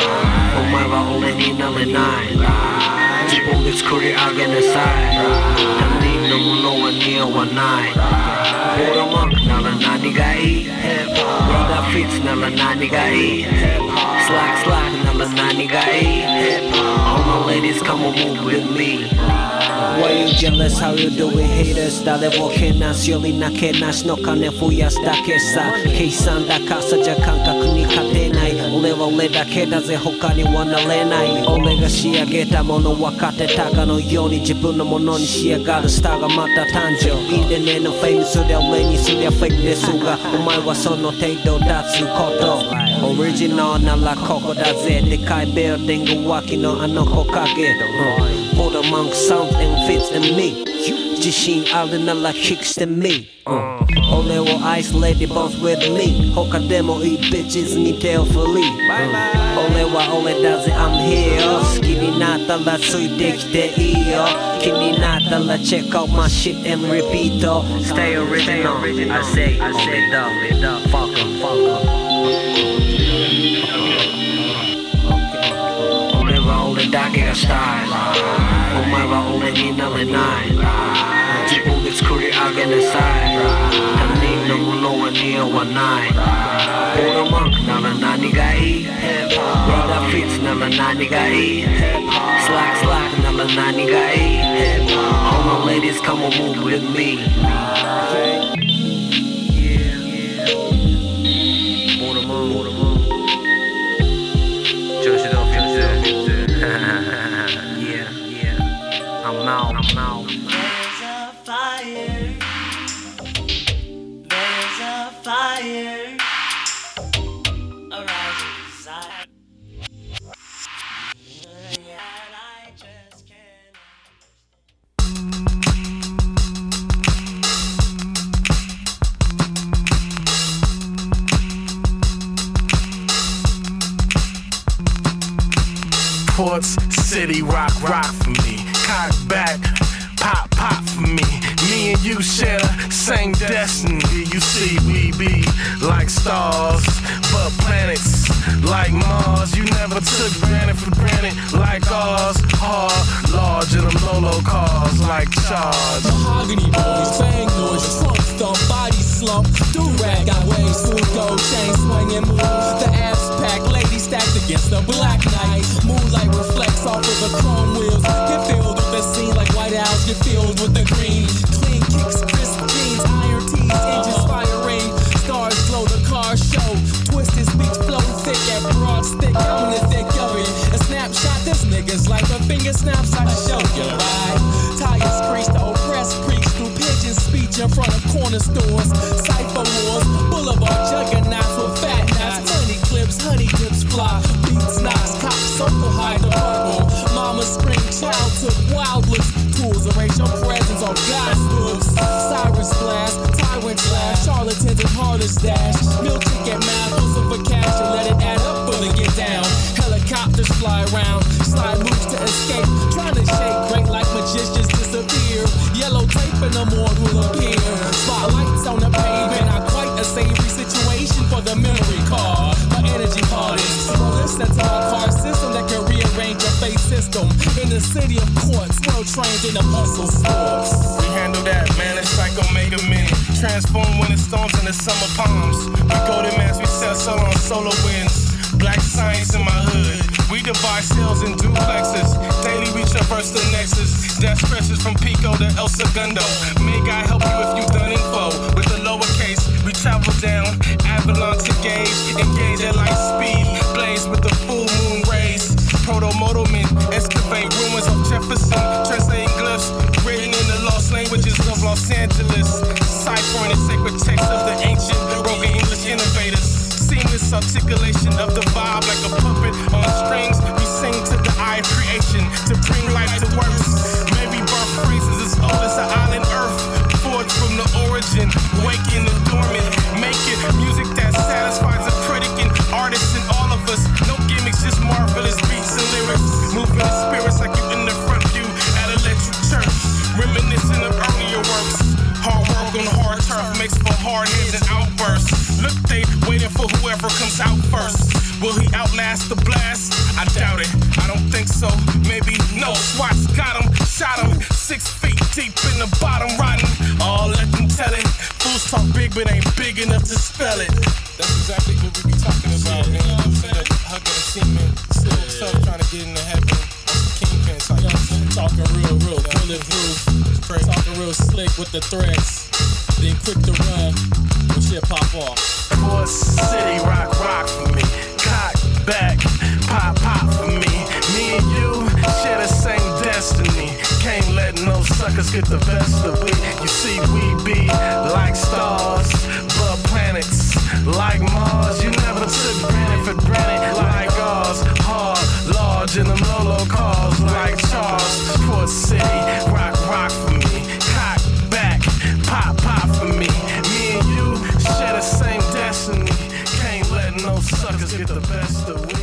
Omera ole nina le nine. Tipo this curry again aside. Namunoa near one night. Buddha Monk, Nala Nani Gaye. Brother Fitz, Nala Nani Gaye. Slack, slack, Nala Nani Gaye. All my ladies, come on, move with me. Why you jealous? How you doing, haters? Dale wokenas, yoli nakenas, no kane fuyas da kesa. Keisan da kasa ja kankaku ni katenai. Ole wa ole dake da ze, hoka ni wa narenai. Ole ga shiageta mono wakate taka no you ni jibun no mono ni shiagaru starがまた誕生。いいでねのフェイムすりゃ俺にすりゃフェイクですが、お前はその程度だつこと。オリジナルならここだぜ。でかいビルディング脇のあの木陰。Buddha Monk sound and fits in me。自信あるならキックしてみ。俺を愛すレディボンス with me。他でもいいビッチズに手を振り。俺は俺だぜ I'm here。好きになったらついてきていいよ。気になったら check out my shit and repeat。Stay original。I say俺だ。Fuck em, fuck em。Dagger style. Omera ole nina le nine. Tipo this curry again aside. Nani no munoa near one night. Buddha Monk Nala Nani Gaye. Brother Fitz Nala Nani Gaye. Slack slack Nala Nani Gaye. All my ladies come on move with me. Buddha Monk. Buddha Monk. Josh it off yourself. Yeah, yeah, I'm out, I'm out. There's a fire. There's a fire. A rising desire. And I just can't. Ports. City rock, rock for me. Cock back, pop, pop for me. Me and you share the same destiny. You see, we be like stars, but planets like Mars. You never took granted for granted like ours. Hard, large, and them Lolo cars like Charles. Mahogany boys, bang noise, trunk stomp, body slump. Do-rag got waves, suit gold, chain swinging, move. The ass pack, ladies stacked against the black night. Moonlight reflects off of the chrome wheels. Get filled with the scene like White House, get filled with the green. Clean kicks, crisp jeans, iron tees, engines firing. Stars glow, the car show. Twisted speech flow thick at broad stick. I'm in the thick of it. A snapshot, this nigga's like a finger snaps. I show you right. Tires crease, the oppressed preach through pigeon speech in front of corner stores. Cypher wars, boulevard juggernauts with fat knots. Money clips, honey dips fly. Beats knots, cops circle hide the purple. Mama spring child took wild looks. Tools erase your presence on God's books. Cyrus blast, tyrant laugh, charlatans and harlots dash. Milk ticket mouth, loosen for cash and let it add up for the get down. Helicopters fly around, slide moves to escape. Trying to shake great like magicians disappear. Yellow tape and no more will appear. Spotlights on the pavement, not quite a savory situation for the memory card. My energy parties. Well, listen to a car system that can rearrange your face system. In the city of courts, well trained in the muscle sports. We handle that, man, it's like Omega Minute. Transform winter storms into summer palms. We go to mass, we sell so on solar winds. Black science in my hood. We divide sales in duplexes. Daily we traverse the nexus. That's precious from Pico to El Segundo. May God help you if you done info. With the lowercase, we travel down Avalon to gauge. Engage at light speed. Blaze with the full moon rays. Proto-modal men excavate ruins of Jefferson. Translating glyphs written in the lost languages of Los Angeles. Ciphering the sacred texts of the ancient broken English innovators. Seamless articulation of the vibe like a puppet on strings. We sing to the eye of creation to bring life to works. Maybe birth phrases as old as the island earth. Forged from the origin, waking the dormant. Making music that satisfies a critic and artist in all of us. No gimmicks, just marvelous beats and lyrics. Moving the spirits like you in the front view at Electric Church. Reminiscent of earlier works. Hard work on hard turf makes for hard heads and outbursts. Look stay waiting for whoever comes out first. Will he outlast the blast? I doubt it. I don't think so. Maybe no. Swatch got him, shot him. Six feet deep in the bottom, rotten. Oh, let them tell it. Fools talk big, but ain't big enough to spell it. That's exactly what we be talking about. You know what I'm saying? Hugging and semen, still stuff trying to get into heaven. Kingpins, like talking real, real, bulletproof. Talking real slick with the threats. Then quick to run when shit pop off. Force City, rock, rock for me. Cock back, pop, pop for me. Me and you share the same destiny. Can't let no suckers get the best of we. You see, we be like stars, but planets like Mars. You never took granted for granted like ours. Hard, large, in the Lolo cars like Charles. Port City, rock, rock for me. Cock back, pop, pop for me. Me and you share the same destiny. Can't let no suckers get the best of we.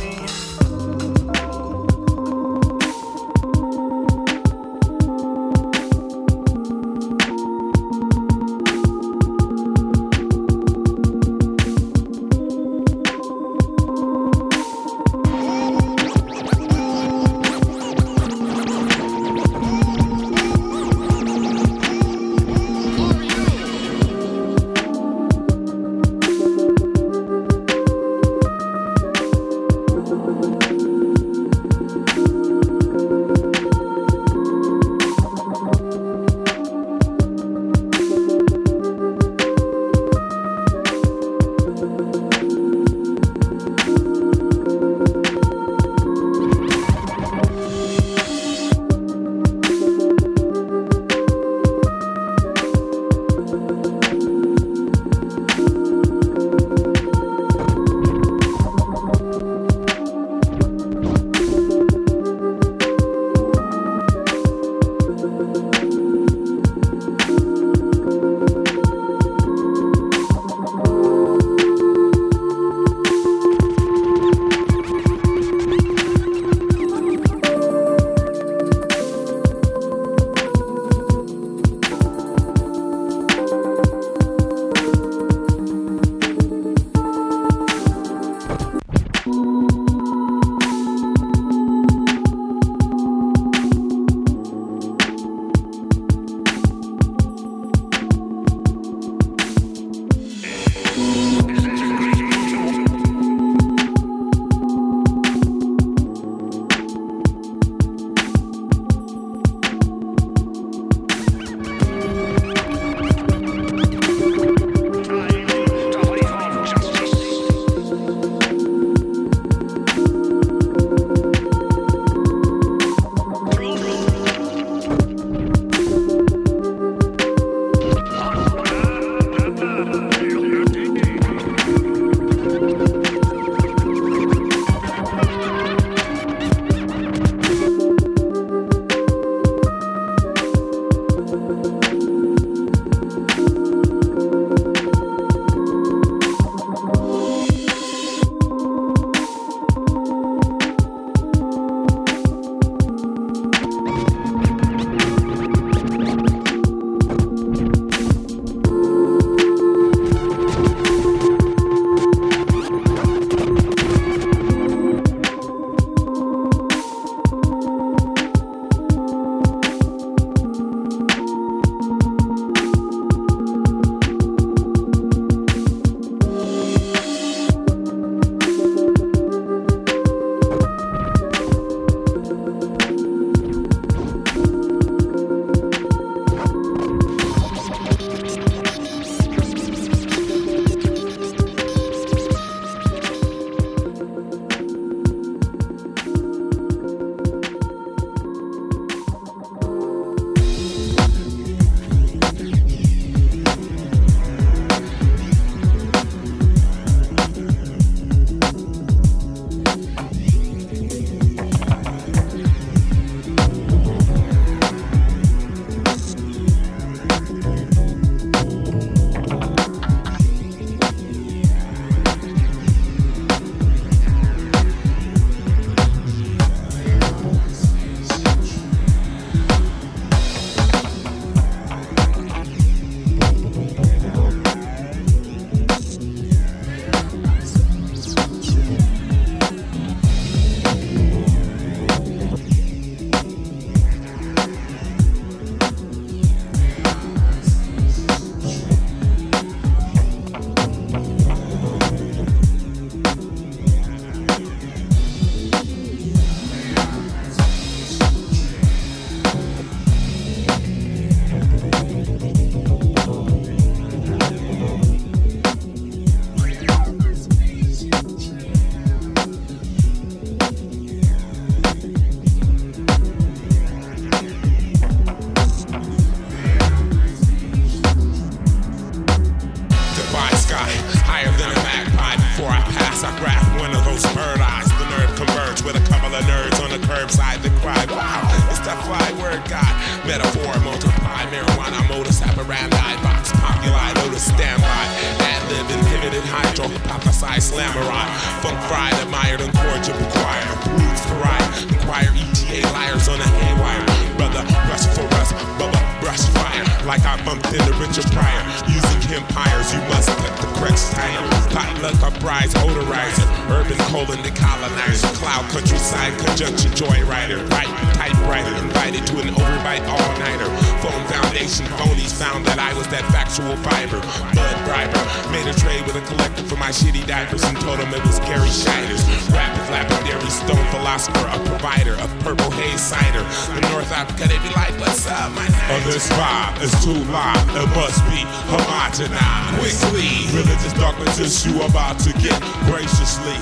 multiply, word God, metaphor, multiply, marijuana, modus operandi, box, populi, notice, standby, ad-lib, and pivoted, hydro, hypothesize, slammerai, funk fried, admired, incorrigible, choir, proves to right, inquire, E T A, liars on a haywire, brother, rush for us, bubba, brush fire, like I bumped into Richard Pryor, music empires, you must cut the crutch tire, potluck, uprise, odorizer, urban colon, the colonizer, cloud, countryside, conjunction, joyrider, right, typewriter, invited to an overbite all-nighter, phone foundation, phonies found that I was that factual fiber, blood briber, made a trade with a collector for my shitty diapers and told him it was Gary Shider's, rapid, lapidary, stone philosopher, a provider of purple haze cider, the North Africa, they be like, what's up, my night? This vibe is too live, it must be homogenized. Quickly, religious darkness you about to get graciously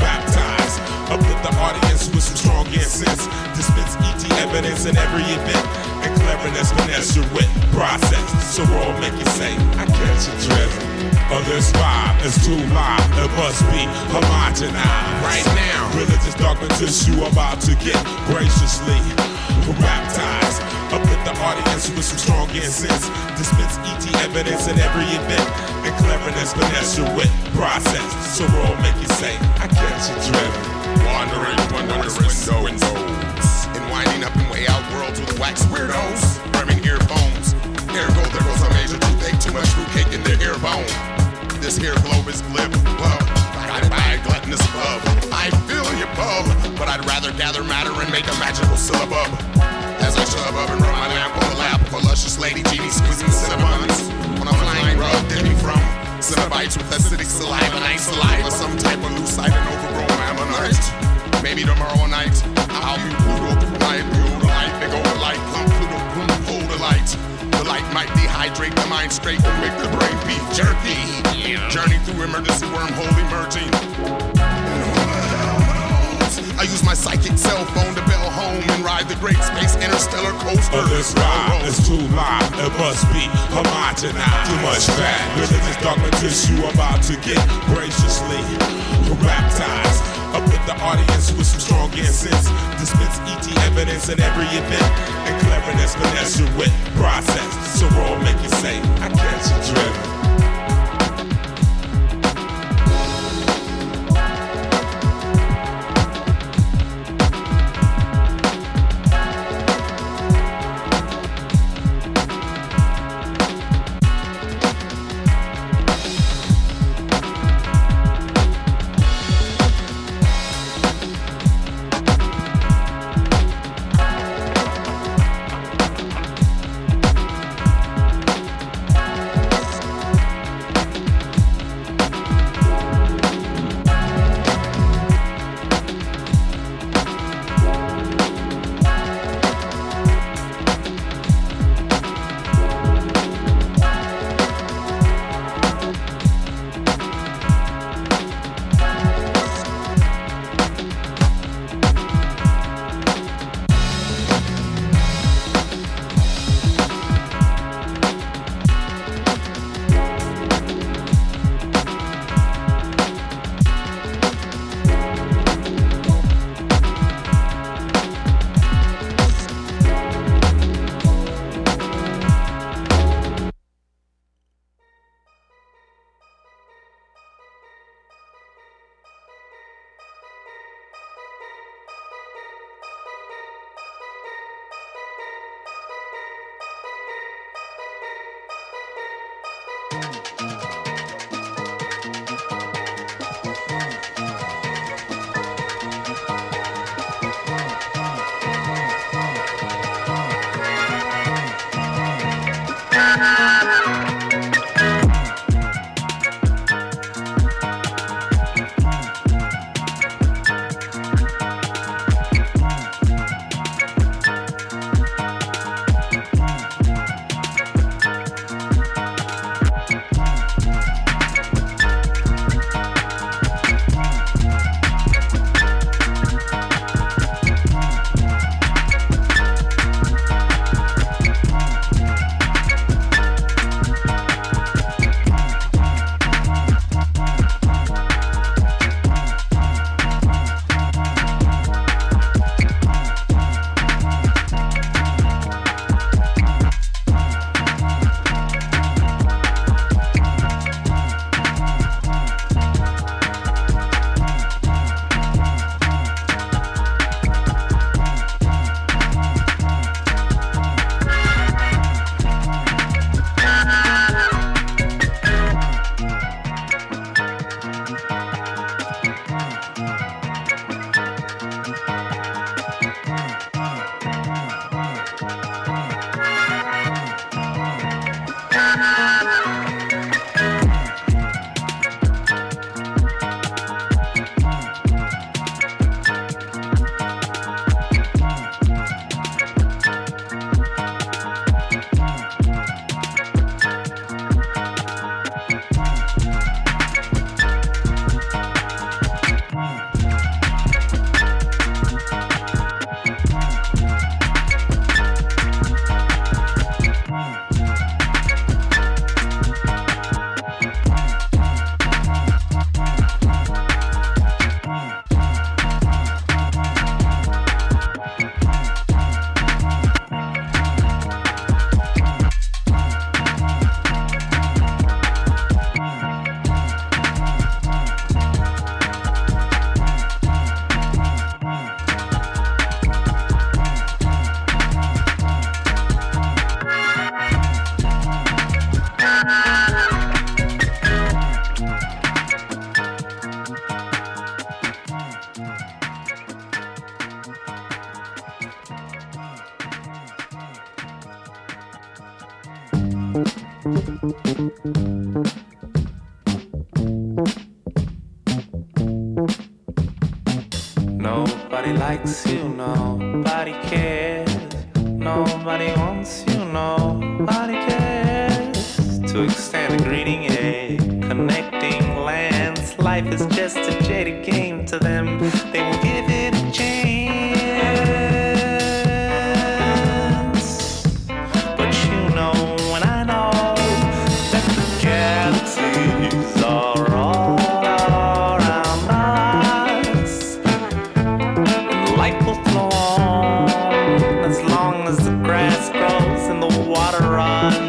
baptized. Uplift the audience with some strong incense. Dispense E T evidence in every event. And cleverness finesse your wit process. So roll, make you say, I catch your drift. Oh, this vibe is too live, it must be homogenized. Right now, religious darkness you about to get graciously baptized. Uplift the audience with some strong incense. Dispense E T evidence in every event. And cleverness finesse your wit process. So roll, make you say, I catch your drift. Wandering, wondering, windows, and winding up and way out worlds with wax weirdos, burning earphones. Ergo, there goes a major toothache, too much fruit cake in their ear bone. This here globe is glib, love, guided by a gluttonous love. I feel your bub, but I'd rather gather matter and make a magical syllabub. As I shove up and run my lamp on the lap of a luscious lady genie squeezing cinnamons. When I'm flying rug, did me from Cenobites with acidic saliva, nice saliva, some type of lucite and overgrown ammonite. Maybe tomorrow night, I'll be Pluto, light, Pluto, light, big old light, plump, Pluto, boom, pull the light. The light might dehydrate the mind straight and make the brain beef jerky. Journey through emergency wormhole emerging. I use my psychic cell phone to bell home and ride the great space interstellar coaster. Oh, this ride is too live, it must be homogenized. Too much fat, religious dogma tissue about to get graciously baptized. Up with the audience with some strong incense. Dispense E T evidence in every event. And cleverness finesse your wit process. So roll, make you say, I catch your drift. Nobody likes you, nobody cares. Nobody wants you, nobody cares. To extend a greeting, a connecting lands. Life is just a jaded game to them. They will give it a chance. But you know and I know that the galaxies are all around us. Life will flow on as long as the grass grows and the water runs.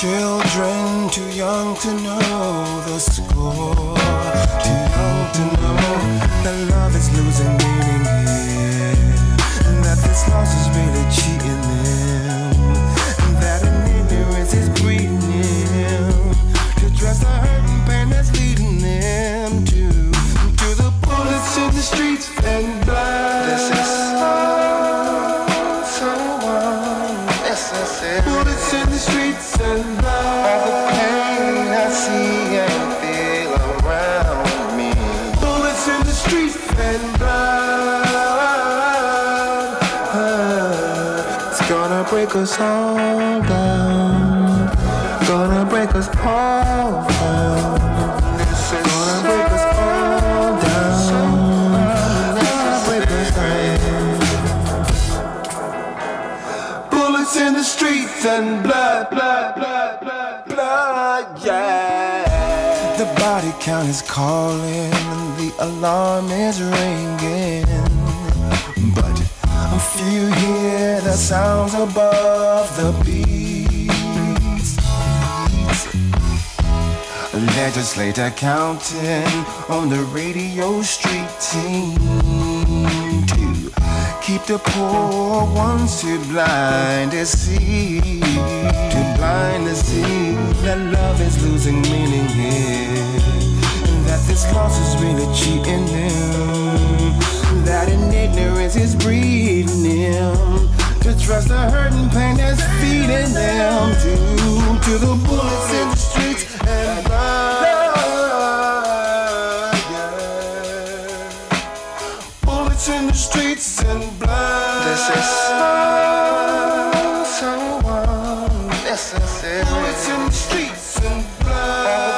Children too young to know the score, too young to know that love is losing meaning here, and that this loss is really cheating them, and that an ignorance is breeding them to dress the hurt and pain that's leading them to to the bullets in the streets and blood. This is so unnecessary. Bullets in the streets. All the pain I see and feel around me. Bullets in the streets and blood. Uh, it's gonna break us all down. Gonna break us all down. Gonna break us all down. Gonna break us down. Bullets in the streets and blood, blood. The body count is calling, the alarm is ringing, but few hear the sounds above the beats. A legislator counting on the radio street team to keep the poor ones too blind to see, too blind to see that love is losing meaning here. That this loss is really cheating them, that an ignorance is breeding them to trust the hurt and pain that's feeding them due to the bullets in the streets and blood. Yeah. Bullets in the streets and blood. This is so, so unnecessary. Bullets in the streets and blood.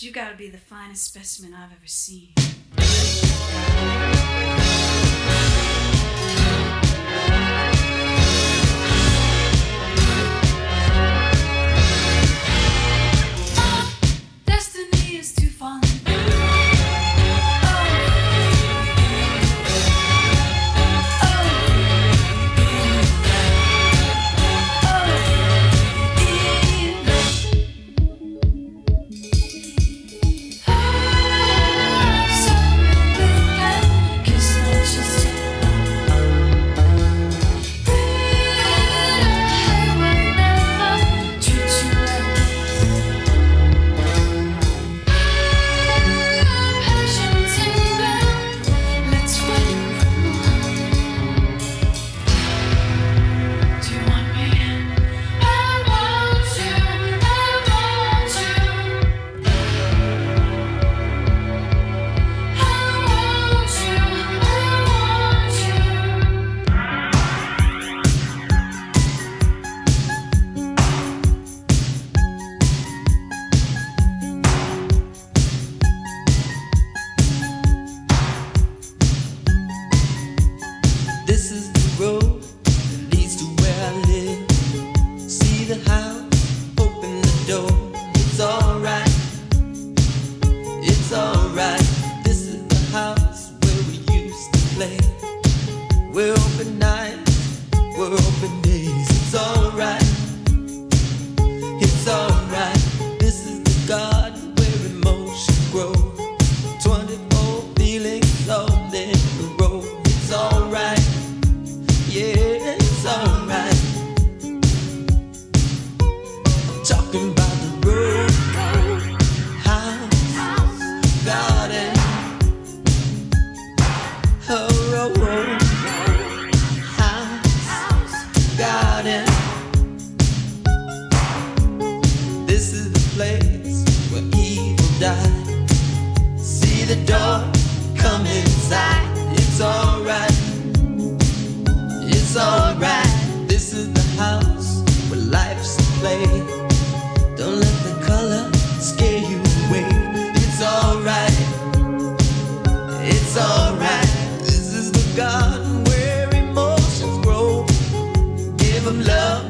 You gotta be the finest specimen I've ever seen. Yeah. the door, come inside. It's alright, it's alright. This is the house where life's a play. Don't let the color scare you away. It's alright, it's alright. This is the garden where emotions grow. Give them love.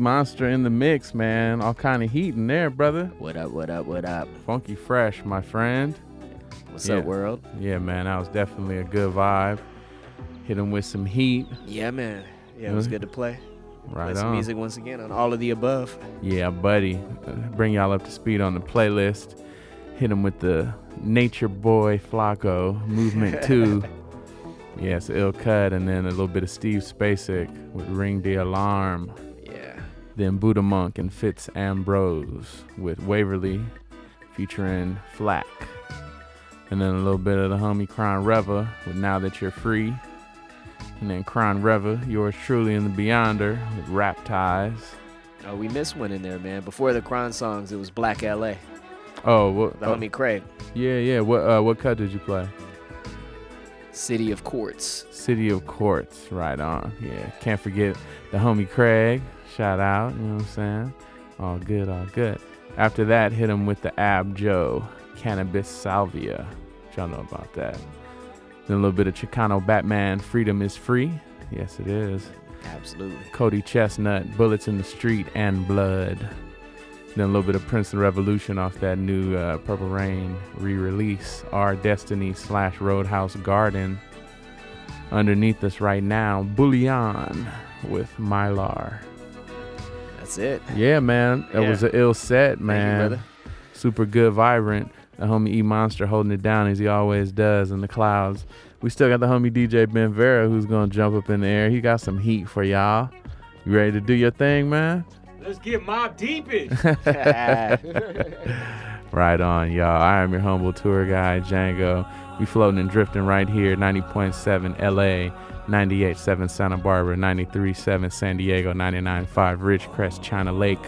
Monster in the mix, man. All kind of heat in there, brother. What up, what up, what up? Funky fresh, my friend. What's yeah. up, world? Yeah, man, that was definitely a good vibe. Hit him with some heat. Yeah, man. Yeah, it was good to play. Right play on. Some music once again on all of the above. Yeah, buddy. Bring y'all up to speed on the playlist. Hit him with the Nature Boy Flacco Movement two. Yeah, it's Ill Cut, and then a little bit of Steve Spacek with Ring the Alarm. Then Buddha Monk and Fitz Ambrose with Waverly featuring Flack. And then a little bit of the homie Cranny Reva with Now That You're Free. And then Cranny Reva, yours truly in the Beyonder with Rap Ties. Oh, we missed one in there, man. Before the Cron songs, it was Black L A. Oh, what? The oh, homie Craig. Yeah, yeah. What uh, what cut did you play? City of Courts. City of Courts, right on. Yeah, can't forget the homie Craig. Shout out, you know what I'm saying? All good, all good. After that, hit him with the Ab Joe, Cannabis Salvia. Y'all know about that. Then a little bit of Chicano Batman, Freedom is Free. Yes, it is. Absolutely. Cody Chestnut, Bullets in the Street and Blood. Then a little bit of Prince and Revolution off that new uh, Purple Rain re-release, Our Destiny slash Roadhouse Garden. Underneath us right now, Bullion with Mylar. That's it. Yeah, man. That yeah. was an ill set, man. Thank you, super good, vibrant. The homie E Monster holding it down as he always does in the clouds. We still got the homie D J Ben Vera who's going to jump up in the air. He got some heat for y'all. You ready to do your thing, man? Let's get Mobb Deepish. Right on, y'all. I am your humble tour guide, Django. We floating and drifting right here, ninety point seven L A, ninety-eight point seven Santa Barbara, ninety-three point seven San Diego, ninety-nine point five Ridgecrest, China Lake,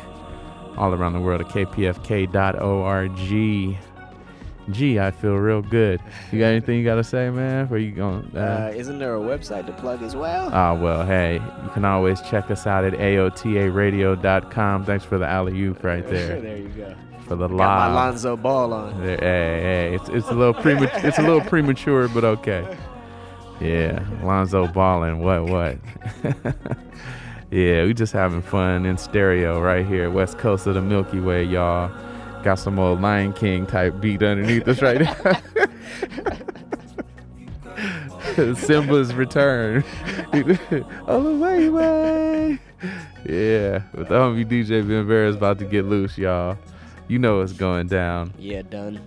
all around the world at K P F K dot org. Gee, I feel real good. You got anything you got to say, man? Where you going? Uh, uh, isn't there a website to plug as well? Ah, well, hey, you can always check us out at A O T A radio dot com. Thanks for the alley-oop right there. There you go. For the got live. My Lonzo Ball on. There, hey, hey, it's it's a little premature. It's a little premature, but okay. Yeah, Lonzo balling. What, what? Yeah, we just having fun in stereo right here, west coast of the Milky Way, y'all. Got some old Lion King type beat underneath us right now. Simba's return. All the way, way. Yeah, but the homie D J Ben Vera is about to get loose, y'all. You know it's going down. Yeah, done.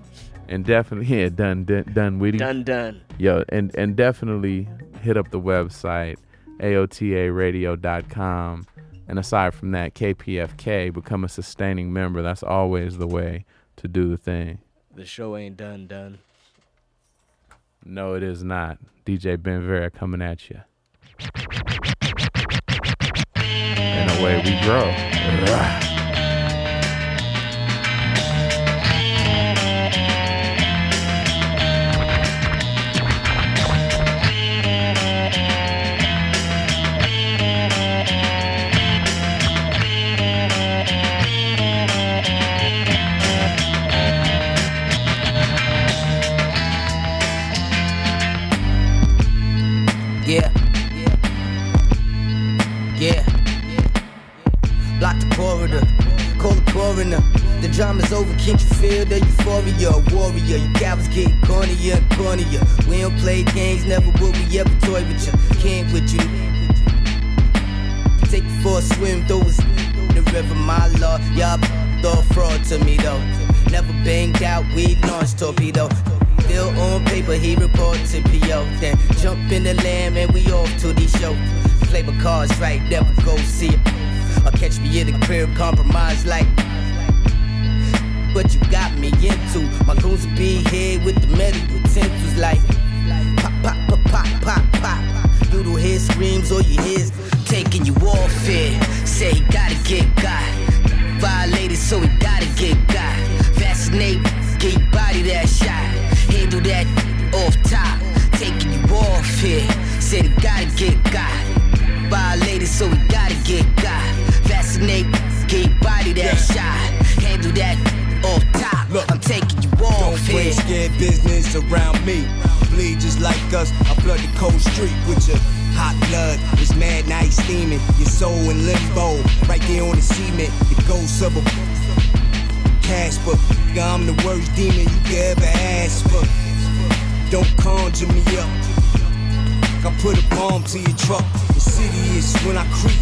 And definitely, yeah, done, done, done, witty. Done, done. Yo, and, and definitely hit up the website, A O T A radio dot com. And aside from that, K P F K, become a sustaining member. That's always the way to do the thing. The show ain't done, done. No, it is not. D J Ben Vera coming at you. And away we grow. Yeah. Yeah. Yeah. Block the corridor, call the coroner. The drama's over, can't you feel the euphoria? Warrior, you cowards getting cornier and cornier. We don't play games, never will we ever toy with you. Can't with you. Take you for a swim, throw us in the river, my lord. Y'all throw fraud to me though. Never banged out, we launched torpedo. Bill on paper, he reported to P O. Then jump in the lamb and we off to the show. Play my cards right, never go see it. Or catch me in the crib, compromise like. But you got me into. My goons will be here with the medical utensils like. Pop, pop, pop, pop, pop, pop. You don't hear screams or you hear. Taking you off here, say he gotta get got. Violated so he gotta get got. Fascinate, get your body that shot. Handle that off top, taking you off here. Said he gotta get got, violated so he gotta get got. Vaccinate, get your body that shot. Handle that off top. Look, I'm taking you off here. Don't bring scared business around me. Bleed just like us. I flood the cold street with your hot blood. It's mad night steaming. Your soul in limbo, right there on the cement. The ghost of a. Casper, I'm the worst demon you could ever ask for. Don't conjure me up. I put a bomb to your truck. The city is when I creep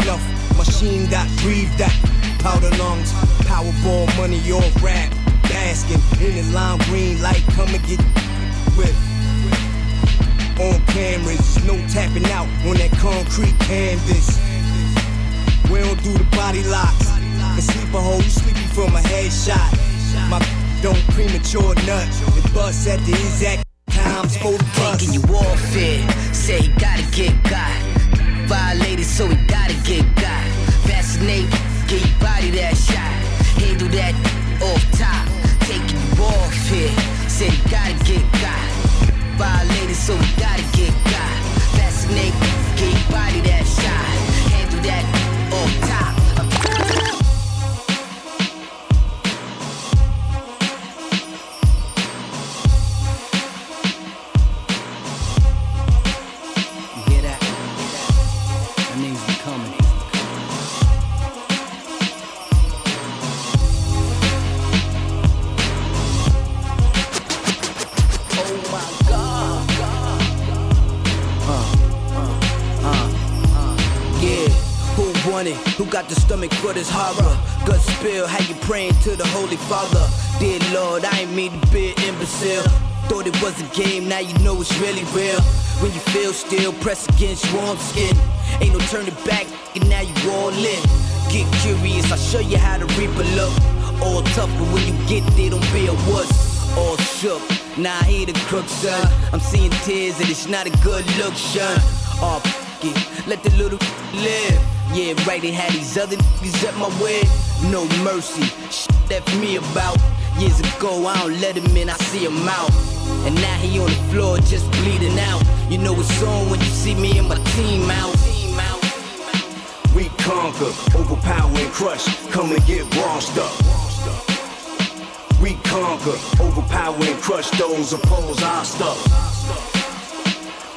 enough. Machine that breathe that powder lungs. Powerball money, your rap basking in the lime green light. Come and get with on cameras. No tapping out on that concrete canvas. We don't do the body locks. And sleep a hole, you sleepy from a headshot. My don't premature nuts. The bus at the exact time, spoke the bus. Taking you off here, say he gotta get got. Violated so he gotta get got. Vaccinate, get your body that shot. Handle that off top. Taking you off here, say he gotta get got. Violated so he gotta get got. Vaccinate, get your body that shot. Handle that off top. Who got the stomach for this horror? Gut spill, how you praying to the Holy Father? Dear Lord, I ain't mean to be an imbecile. Thought it was a game, now you know it's really real. When you feel still, press against warm skin. Ain't no turning back, and now you all in. Get curious, I'll show you how to reaper look. All tough, but when you get there, don't be a wuss. All shook, nah, I ain't a crook, son. I'm seeing tears, and it's not a good look, son. Oh, f*** it, let the little f*** live. Yeah, right, they had these other niggas at my way. No mercy, shit left me about. Years ago, I don't let him in, I see him out. And now he on the floor just bleeding out. You know it's on when you see me and my team out. We conquer, overpower and crush, come and get washed up. We conquer, overpower and crush those opposed our stuff.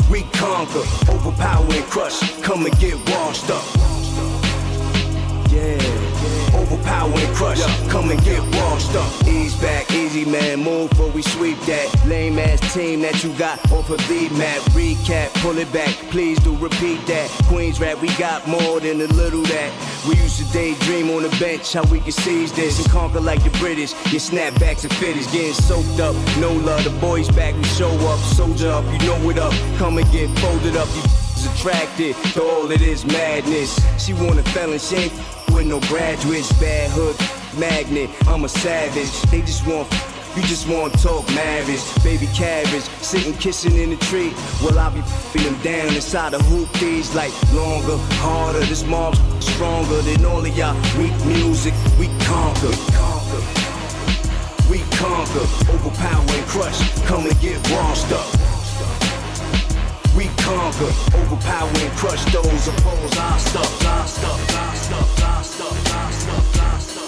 We conquer, overpower and crush, come and get washed up. Yeah. Overpower and crush, yeah. Come and get washed up. Ease back, easy man, move before we sweep that lame ass team that you got off of the map. Recap, pull it back, please do repeat that. Queens rap, we got more than a little that. We used to daydream on the bench, how we could seize this and conquer like the British. Get snapbacks and fittest, getting soaked up. No love, the boys back, we show up. Soldier up, you know it up, come and get folded up. You attracted to all of this madness. She want a felon, she ain't with no graduates. Bad hood magnet, I'm a savage. They just want, you just want to talk marriage. Baby cabbage, sitting kissing in the tree. Well, I be feeling down inside the hoop these like longer, harder. This mom's stronger than all of y'all. Weak music, we conquer. We conquer, overpower and crush. Come and get washed up. We conquer, overpower and crush those opposed. Our stuff, our stuff, our stuff, our stuff, our stuff, our stuff, our stuff.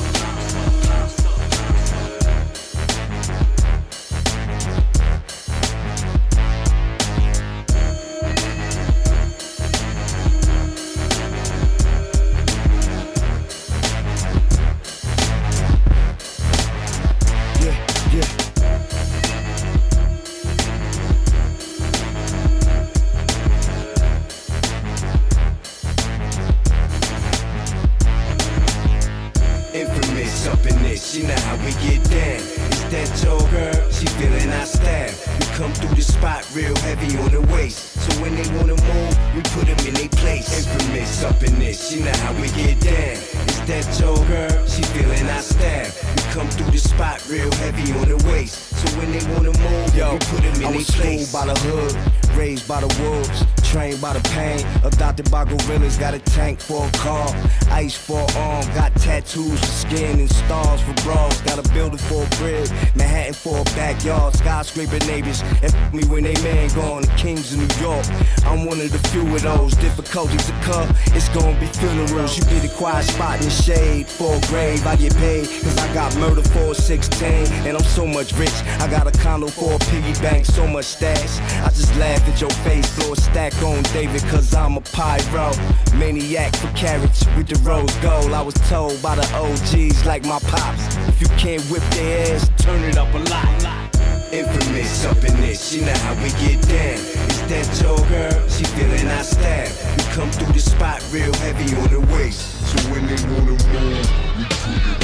By gorillas, got a tank for a car, ice for an arm, got tattoos for skin and stars for bras, got a building for a crib, Manhattan for a backyard, skyscraper neighbors, and f- me when they man gone, the kings of New York, I'm one of the few of those, difficulties to come, it's gonna be funerals, you be the quiet spot in the shade, for a grave, I get paid, cause I got murder for a sixteen, and I'm so much rich, I got a condo for a piggy bank, so much stash, I just laugh at your face, throw a stack on David, cause I'm a pop. Pyro, maniac for carrots with the rose gold. I was told by the O Gs like my pops, if you can't whip their ass, turn it up a lot. Infamous up in this, you know how we get down. It's that your girl, she feeling our stab. We come through the spot real heavy on the waist, so when they wanna move, we put it.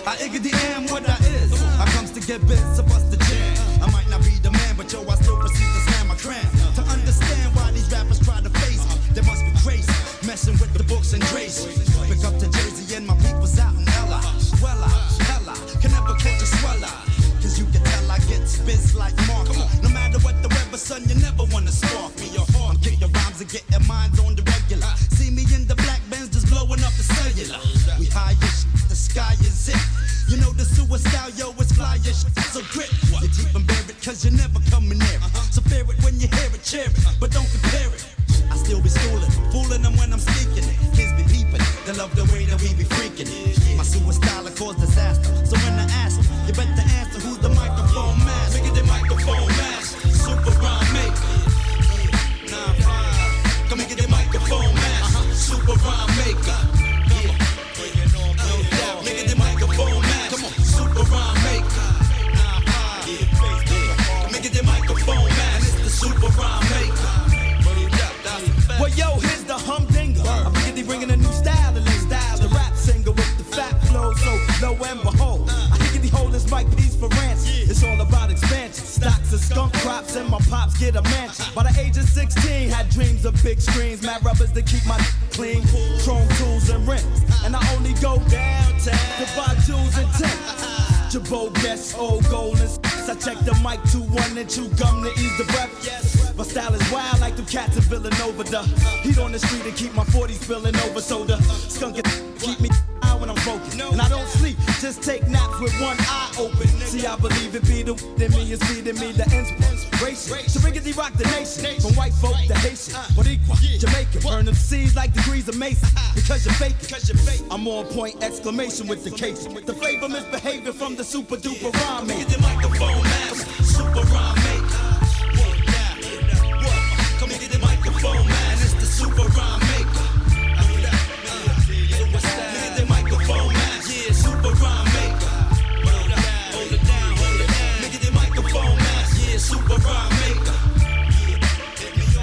bitch. I iggity am what I is. I comes to get bits so what's the jam. I might not be the man, but yo, I still proceed to slam my cram. To understand why these rappers try to face me, there must be grace. Messing with the books and grace. Pick up the jersey and my people's out in L A. Swell out, hella, can never catch a sweller. Cause you can tell I get spits like Mark. No matter what the weather, son, you never wanna spark me. Your heart, I'm kicking rhymes and getting minds on the regular. See me in the black bands just blowing up the cellular. We high as shit, the sky is it. You know the suicide, yo, it's fly as shit, so grip. You deep and bear it cause you're never coming near it. So fear it when you hear it, cheer it, but don't compare it. I still be schooling, fooling them when I'm speaking it. Kids be peeping, they love the way that we be freaking it. My suicide cause disaster, so when I ask them, you better answer who's the microphone master. Look at the microphone master, super rhyme maker. Nah, fine. Come and get the microphone master, super rhyme maker. Yeah, no doubt. Look at the microphone master, come on, super rhyme maker. Nah, fine. Yeah, come and get the microphone master, it's the super rhyme maker. Well, yo, here's the humdinger. I'm really bringing a new style to these styles. The rap singer with the fat flow, so low and behold. I think the whole is Mike P's for ranch. It's all about expansion. Stocks and skunk crops, and my pops get a mansion. By the age of sixteen, had dreams of big screens. Mad rubbers to keep my clean. Chrome tools and rent. And I only go downtown to buy jewels and tents. Jabot guests, old gold and s***. I check the mic to one and chew gum to ease the breath. Yes. My style is wild like them cats in Villanova. The heat on the street and keep my forty spilling over. So the skunk and keep me high when I'm focused. And I don't sleep, just take naps with one eye open. See, I believe it be the in me is feeding me the inspiration. So riggedy rock the nation, from white folk to Haitian. But equal, Jamaican, burn them seeds like degrees of Mason. Because you're faking, I'm on point exclamation with the case. The flavor misbehavior from the super duper rhyme. Look at the microphone master, super rhyme maker. What now? What? Come and get the microphone master, it's the super rhyme maker. Look at the microphone master, yeah, super rhyme maker. Hold it down, hold it down. Look at the microphone master, yeah, super rhyme maker.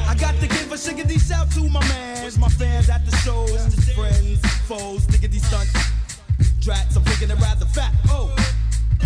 I got to give a shiggity shout to my mans, my fans at the shows, friends, foes, diggity stunts, drats. I'm thinking it rather fat. Oh.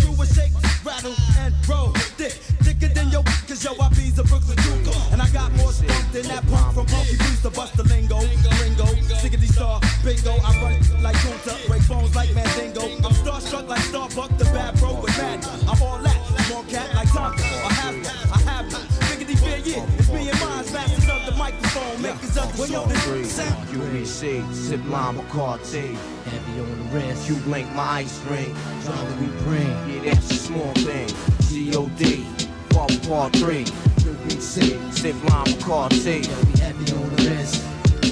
You a shake, rattle, and roll thick, thicker than your cause yo, I be's a Brooklyn Duke. And I got more spunk than that punk from Punky Boots to bust the lingo, Ringo, Siggity Star, Bingo. I run like Kunta, break bones like Mandingo. I'm starstruck like Starbuck, the bad bro with Mad. I'm all that, small cat like Tonka, I have that, I have that. Siggity Fear, yeah, it's me and mine's masters of the microphone, makers of the show. U B C, sip lime or Cartier. Heavy on the wrist, you blink my ice ring. Johnny, we bring, yeah, that's a small thing. G O D, far part three. U B C, sip lime or Cartier. Yeah, we heavy on the wrist,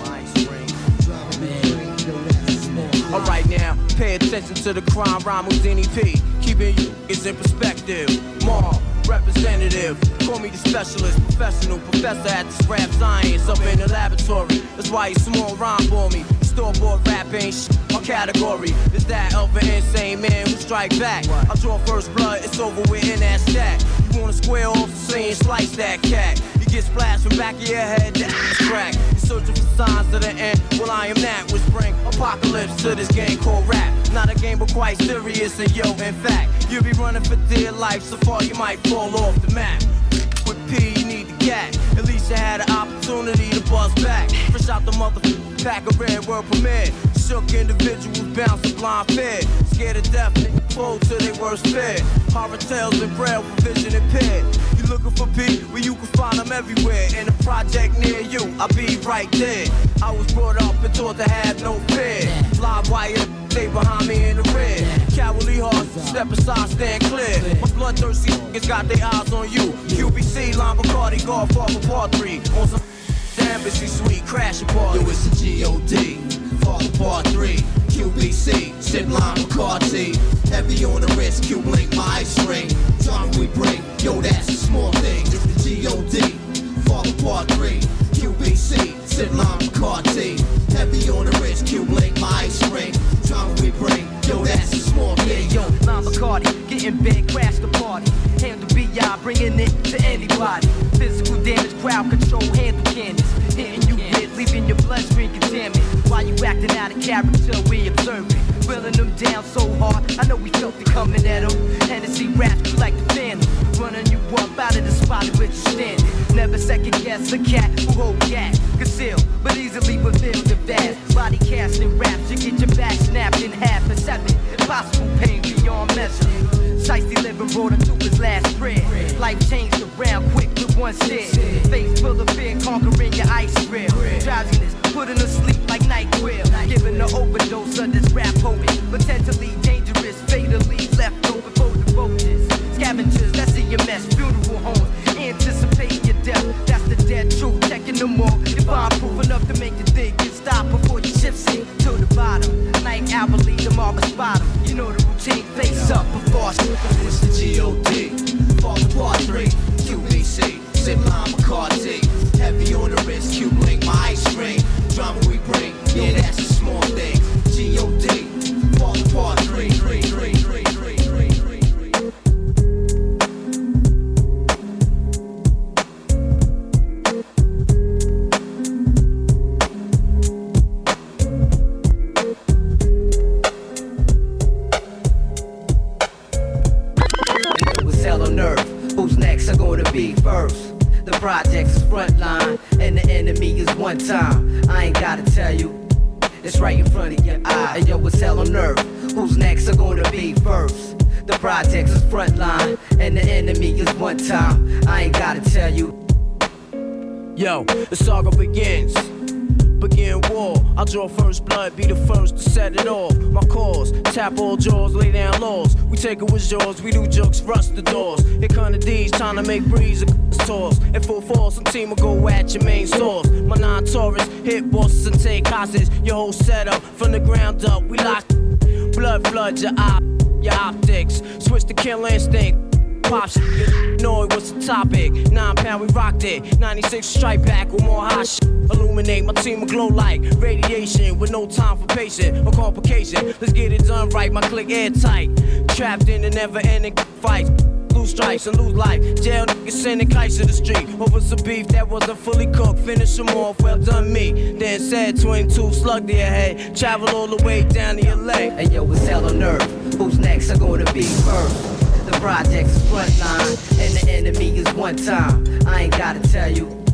my ice ring. Johnny, you know that's a small thing. All right now, pay attention to the crime rhyme with N E P. Keeping you is in perspective. Mobb representative, call me the specialist, professional professor at this rap science up in the laboratory. That's why you small rhyme for me. Store-bought rap ain't sh** my category. It's that other insane man who strike back. I draw first blood, it's over with in that stack. You wanna square off the scene, slice that cat. You get splashed from back of your head to crack. You're searching for signs to the end. Well, I am that which bring apocalypse to this game called rap. Not a game, but quite serious, and yo, in fact, you'll be running for dear life, so far you might fall off the map. With P, you need the cat. At least you had an opportunity to buzz back. Fresh out the motherfucking pack of red world premiere. Shook individuals bouncing blind fear. Scared to death, nigga, fold till they worst fear. Horror tales and braille for vision impaired. You looking for P, well, you can find them everywhere. In a project near you, I'll be right there. I was brought up and taught to have no fear. Live wire. Stay behind me in the red. Cowardly horses, step aside, stand clear. My bloodthirsty niggas got their eyes on you. Q B C, Lime Bacardi, Golf, off of Part three. On some embassy suite, crashing party. Yo, it's the G O D, Fall of Part three. Q B C, sip Lime Bacardi. Heavy on the wrist, Q-Link, my ice ring. Time we bring, yo, that's a small thing. It's the G O D, Fall of Part three. Q B C, sip Lime Bacardi. Heavy on the wrist, Q-Link, my ice ring. We bring, yo, that's a small thing. Yo, Lime Bacardi, getting big, crash the party. Handle B I, bringing it to anybody. Physical damage, crowd control, handle cannons. Hitting you hit, leaving your bloodstream contaminated. While you acting out of character, we observing. Willing them down so hard, I know we a cat who holds gas, concealed, but easily revealed the vast. Body casting raps, you get your back snapped in half and seven. Impossible pain beyond measure. Shiesty living brought him to his last prayer. Life changed around quick with one stare. Face full of fear, conquering your ice grill. Drowsiness, putting to sleep like NyQuil. Giving the overdose of this rap poet. Potentially dangerous, fatally left over for the devotees. Scavengers, that's in your mess, funeral homes. Anticipate your death, that's the dead truth. Checking them all, divine proof enough to make you think. You stop before your ship sink to the bottom. Like I believe them all bottom. You know the routine, face up before I slip. It's the G O D, Father Part three, Q B C, Sit Mom McCarty. Heavy on the wrist, Q-Link, my ice ring. Drama we bring, yeah, that's a small thing. G O D, Father Part three, three, three, three, three. First, the project's frontline, and the enemy is one time. I ain't gotta tell you, it's right in front of your eye. And yo, what's hell on earth? Who's next are gonna be first? The project's frontline, and the enemy is one time. I ain't gotta tell you. Yo, the saga begins. Begin war, I draw first blood, be the first to set it off. My cause, tap all jaws, lay down laws. We take it with yours, we do jokes, rust the doors. Here come the D's, trying to make breeze and toss. In full force, some team will go at your main source. My non-tourists hit bosses and take hostages. Your whole setup, from the ground up, we lock. Blood floods your op, your optics. Switch to kill instinct. Pop shit, know it was the topic. Nine pound, we rocked it. ninety-six strike back with more hot shit. Illuminate, my team will glow like radiation with no time for patience or complication. Let's get it done right, my click airtight. Trapped in the never ending fights. Lose stripes and lose life. Jail niggas sending kites to the street over some beef that wasn't fully cooked. Finish them off, well done me. Then said twenty-two, slug to your head. Travel all the way down to L A. And yo, it's hell on earth. Who's next are gonna be first? The project's frontline, and the enemy is one time. I ain't gotta tell you,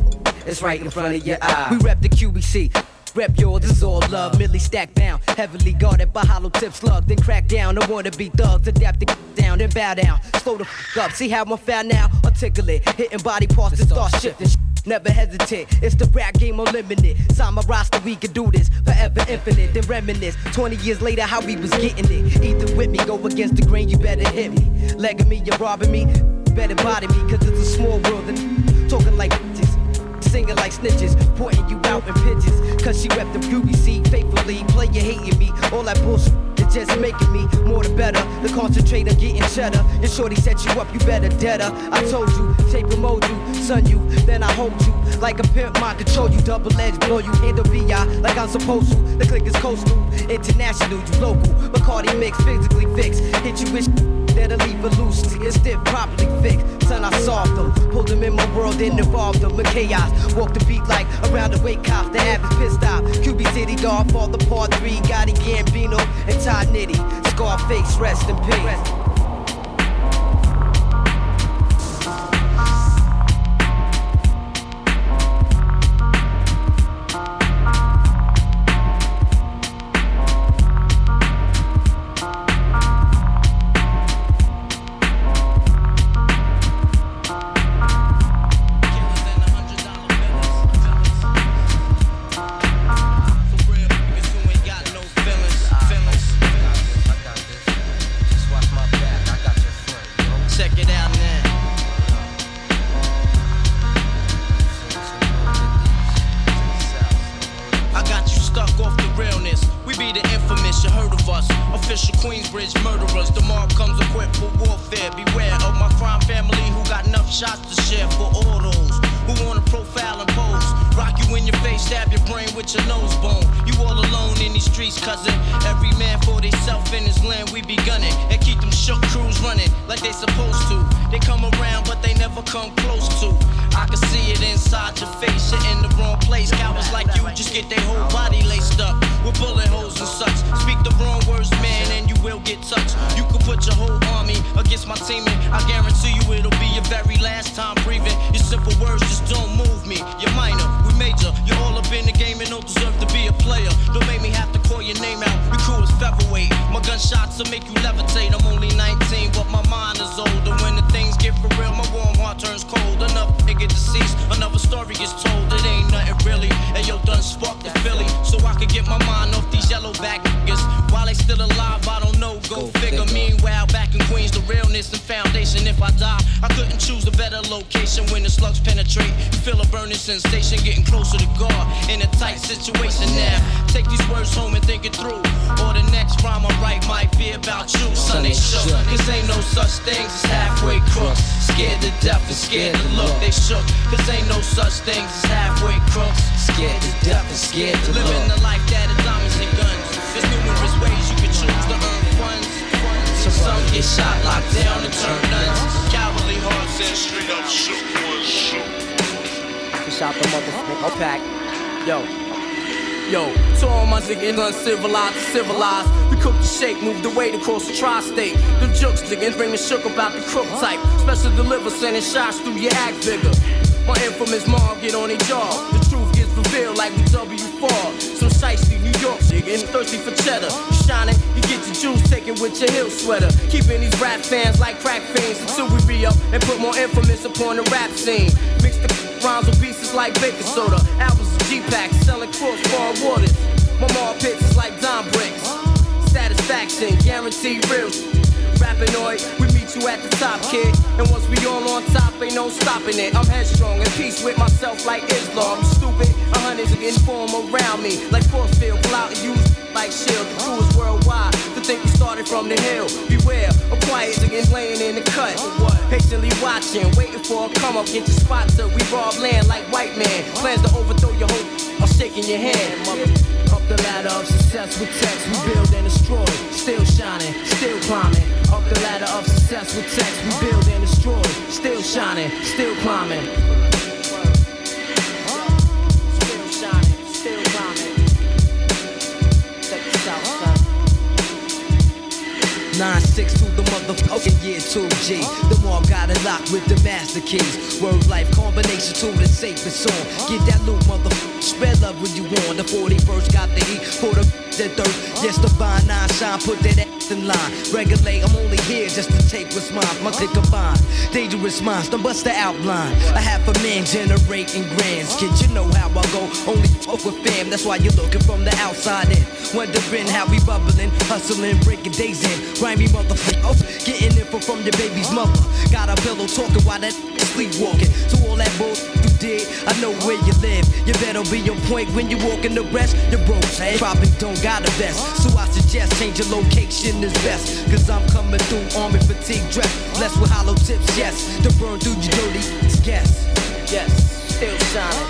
it's right in front of your eye. We rep the Q B C, rep yours, it's all love. Millie stacked down, heavily guarded by hollow tip slug. Then crack down, I wanna be thugs, adapt the down, then bow down. Slow the f up, see how I'm found now? Articulate, hitting body parts and start shifting. Never hesitate, it's the rap game unlimited. Sign my roster, we can do this, forever infinite. Then reminisce, twenty years later how we was getting it. Either with me, go against the grain, you better hit me. Legging me, you're robbing me, better body me. Cause it's a small world and talking like bitches, singing like snitches, pointing you out in pitches. Cause she repped the U B C faithfully, player hating me, all that bullshit. Just making me more the better. The concentrator getting cheddar. Your shorty set you up, you better deader. I told you, tape and mold you, son you, then I hold you. Like a pimp, my control you, double-edged, blow you. Handle V I like I'm supposed to. The click is coastal, international, you local. Bacardi mix, physically fixed. Hit you with sh- that'll leave a loose. It's stiff, properly fixed. Son, I solved them. Pulled them in my world, then involved them in chaos. Walk the beat like around the wake cops. The average pissed off. Q B City guard, fall the part three. Gotti Gambino, and Ty Nitty. Scarface, rest in peace. with bullet holes and such. Speak the wrong words, man, and you will get touched. You can put your whole army against my teammate. I guarantee you it'll be your very last time breathing. Your simple words just don't move me. You're minor, we major. You're all up in the game and don't deserve to be a player. Don't make me have to call your name out. Your crew is featherweight. My gunshots will make you levitate. I'm only nineteen, but my mind is older. When the things get for real, my warm heart turns cold. Another nigga deceased, another story is told. It ain't nothing really. And yo, done sparked the Philly, so I could get my mind off these yellow back niggas. While they still alive, I don't know. Go, Go figure. figure. Meanwhile, back in Queens, the realness and foundation. If I die, I couldn't choose a better location. When the slugs penetrate, feel a burning sensation, getting closer to God in a tight situation now. Take these words home and think it through. Or the next rhyme I write might be about you. Sunday shook, cause ain't no such things as halfway crooks. Scared to death and scared to look. They shook, cause ain't no such things as halfway crooks. Scared to death and scared to look. Living the life that is diamonds and guns. There's numerous ways you can choose to earn funds. Some get shot, locked down, and turn nuns. Cowardly hearts said straight up shoot one shoot. We shot the motherfucker pack. Yo. Yo, to all my niggas uncivilized, civilized. We cook the shake, move the weight across the tri-state. Them jokes niggas bring the shook about the crook type. Special deliver, sending shots through your act bigger. My infamous mob get on their jaw. The truth gets revealed like the W four. Some shiesty New York niggas thirsty for cheddar. You shining, you get your juice taken with your hill sweater. Keeping these rap fans like crack fiends until we re-up and put more infamous upon the rap scene. Mix the rhymes with pieces like baking soda. Albums of G-Packs selling cross-bar waters. My mom pits is like dime bricks. Satisfaction, guaranteed real. Rappinoid, we meet you at the top, kid. And once we all on top, ain't no stopping it. I'm headstrong, at peace with myself like Islam. I'm stupid, a hundreds of inform around me. Like force field, pull out and use like shield. The crew is worldwide, to think we started from the hill. Beware, a quiet again laying in the cut. Patiently watching, waiting for a come up. Get your spot up, we rob land like white man. Plans to overthrow your hope, I'm shaking your hand, mother. Up the ladder of success with text, we build and destroy. Still shining, still climbing. Up the ladder of success with text, we build and destroy. Still shining, still climbing. Still shining, still climbing. Check this out, son. nine six to the motherfucking year two G. The mob got it locked with the master keys. Word life combination to the safest song. Get that loot, motherfucker. Spread love when you want. The forty-first got the heat for the that third. Yes, the fine nine shine, put that ass in line. Regulate, I'm only here just to take what's mine. My click of mine, dangerous minds, don't bust the outline. I have a man generating grands. Kid, you know how I go, only fuck with fam. That's why you're looking from the outside in. Wondering how we bubbling, hustling, breaking days in. Grimy motherfucker, getting info from your baby's mother. Got a pillow talking while that sleepwalking. To all that bullshit you did, I know where you live. You better be on point when you walk in the rest. Your bros probably don't got a vest, so I suggest change your location is best. Cause I'm coming through army fatigue dress, blessed with hollow tips, yes. To burn through your dirty yes. Yes, still shining,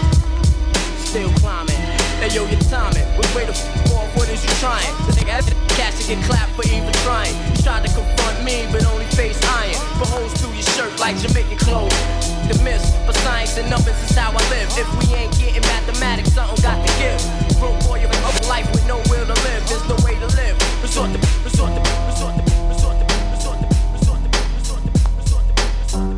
still climbing. Hey yo, your timing, which way the f*** off, what is you trying? This nigga ass cash to get clapped for even trying. You tried to confront me, but only face iron. For holes to your shirt like Jamaican clothes. The myths, but science and numbers is how I live. If we ain't getting mathematics, something got to give. Broke boy, you're a life with no will to live. There's no way to live. Resort to, resort to, resort to, resort to, resort to, resort to, resort to, resort to, resort to.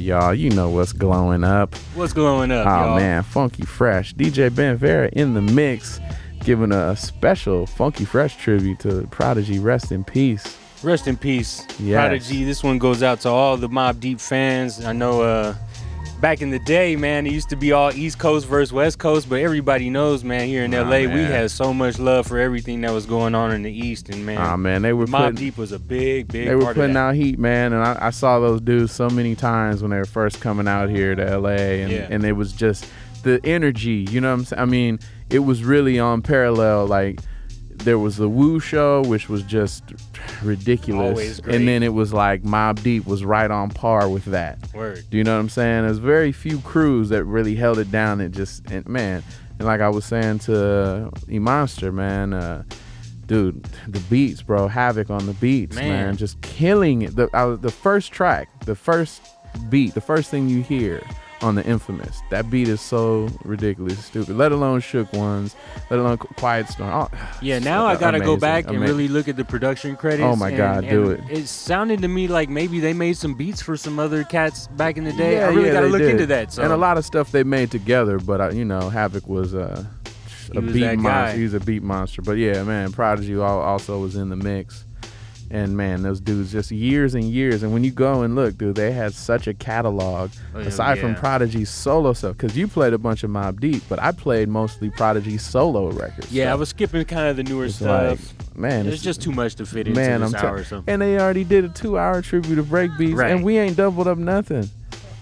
Y'all, you know what's glowing up. What's glowing up, oh, y'all? Man, Funky Fresh. D J Ben Vera in the mix, giving a special Funky Fresh tribute to Prodigy. Rest in peace. Rest in peace, yes. Prodigy. This one goes out to all the Mobb Deep fans. I know uh, back in the day, man, it used to be all East Coast versus West Coast, but everybody knows, man, here in nah, L A, man. We had so much love for everything that was going on in the East, and man, nah, man they were Mobb Deep was a big, big they part were putting of that. out heat, man, and I, I saw those dudes so many times when they were first coming out here to L A, and, yeah. and it was just the energy, you know what I'm saying? I mean, it was really on parallel, like, there was the Woo show, which was just ridiculous, and then it was like Mobb Deep was right on par with that. Word. Do you know what I'm saying? There's very few crews that really held it down. It just, and man, and like I was saying to E Monster, man, uh, dude, the beats, bro, Havoc on the beats, man, man just killing it. The I, the first track, the first beat, the first thing you hear on the Infamous, that beat is so ridiculous stupid, let alone Shook Ones, let alone Quiet Storm. Oh, yeah, now I gotta amazing, go back and amazing. really look at the production credits. Oh my and, god and do it it sounded to me like maybe they made some beats for some other cats back in the day. Yeah, I really yeah, gotta look did. into that so. And a lot of stuff they made together, but uh, you know, Havoc was uh, a was beat monster. He's a beat monster, but yeah, man, Prodigy also was in the mix. And man, those dudes just years and years. And when you go and look, dude, they had such a catalog. Oh, yeah, aside yeah. from Prodigy's solo stuff, because you played a bunch of Mobb Deep, but I played mostly Prodigy's solo records. Yeah, so I was skipping kind of the newer stuff. Like, man, there's just too much to fit into man, this I'm hour. T- or something. And they already did a two-hour tribute to Break Beats, right. and we ain't doubled up nothing.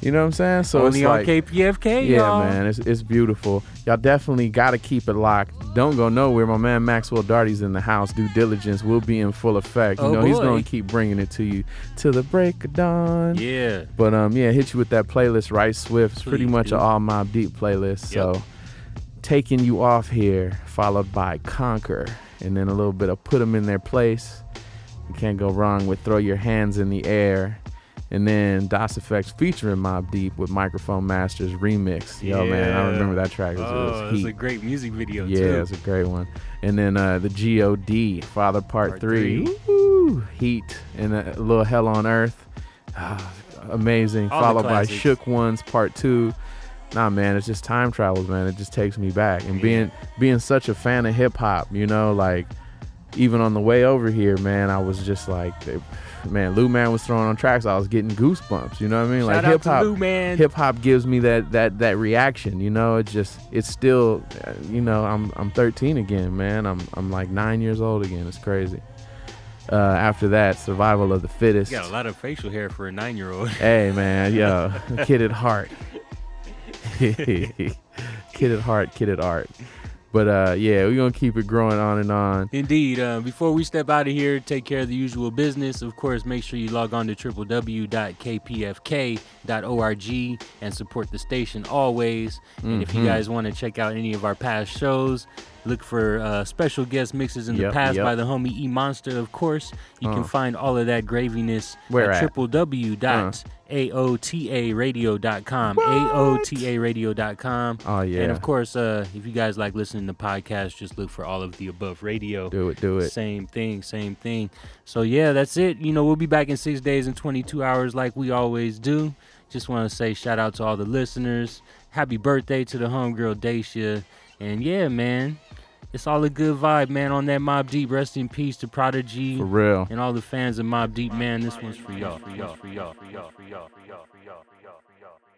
You know what I'm saying? So only it's on like, K P F K, yeah, y'all. man, it's it's beautiful. Y'all definitely gotta keep it locked. Don't go nowhere. My man Maxwell Darty's in the house. Due diligence will be in full effect. You oh know, boy. He's gonna keep bringing it to you till the break of dawn. Yeah. But um, yeah, hit you with that playlist, right? Swift. It's pretty much an all Mobb Deep playlist. Yep. So taking you off here, followed by Conquer, and then a little bit of Put Them in Their Place. You can't go wrong with Throw Your Hands in the Air. And then Dos Effects featuring Mobb Deep with Microphone Masters remix. Yo, yeah. man, I remember that track. It was, oh, it was a great music video, yeah, too. Yeah, it's a great one. And then uh, the G O D, Father Part, Part three. three. Woo! Heat and a little Hell on Earth. Ah, amazing. All followed by Shook Ones Part two. Nah, man, it's just time travels, man. It just takes me back. And yeah. being being such a fan of hip-hop, you know, like, even on the way over here, man, I was just like... They, man, Lou Man was throwing on tracks. I was getting goosebumps. You know what I mean? Shout like hip hop, hip hop gives me that that that reaction. You know, it just it's still, you know, I'm I'm thirteen again, man. I'm I'm like nine years old again. It's crazy. Uh, after that, Survival of the Fittest. You got a lot of facial hair for a nine year old. Hey man, yo, kid at heart, kid at heart, kid at art. But, uh, yeah, we're going to keep it growing on and on. Indeed. Uh, before we step out of here, take care of the usual business. Of course, make sure you log on to w w w dot k p f k dot org and support the station always. Mm-hmm. And if you guys want to check out any of our past shows, look for uh, special guest mixes in yep, the past yep. by the homie E Monster, of course. You uh. can find all of that graviness Where at, at? w w w dot a o t a radio dot com. What? a o t a radio dot com. Oh, yeah. And, of course, uh, if you guys like listening to podcasts, just look for All of the Above Radio. Do it, do it. Same thing, same thing. So, yeah, that's it. You know, we'll be back in six days and twenty-two hours like we always do. Just want to say shout out to all the listeners. Happy birthday to the homegirl, Dacia. And yeah, man, it's all a good vibe, man, on that Mobb Deep. Rest in peace to Prodigy. For real. And all the fans of Mobb Deep, man, this one's for y'all. For y'all. For y'all. For y'all. For y'all. For y'all. For y'all. For y'all.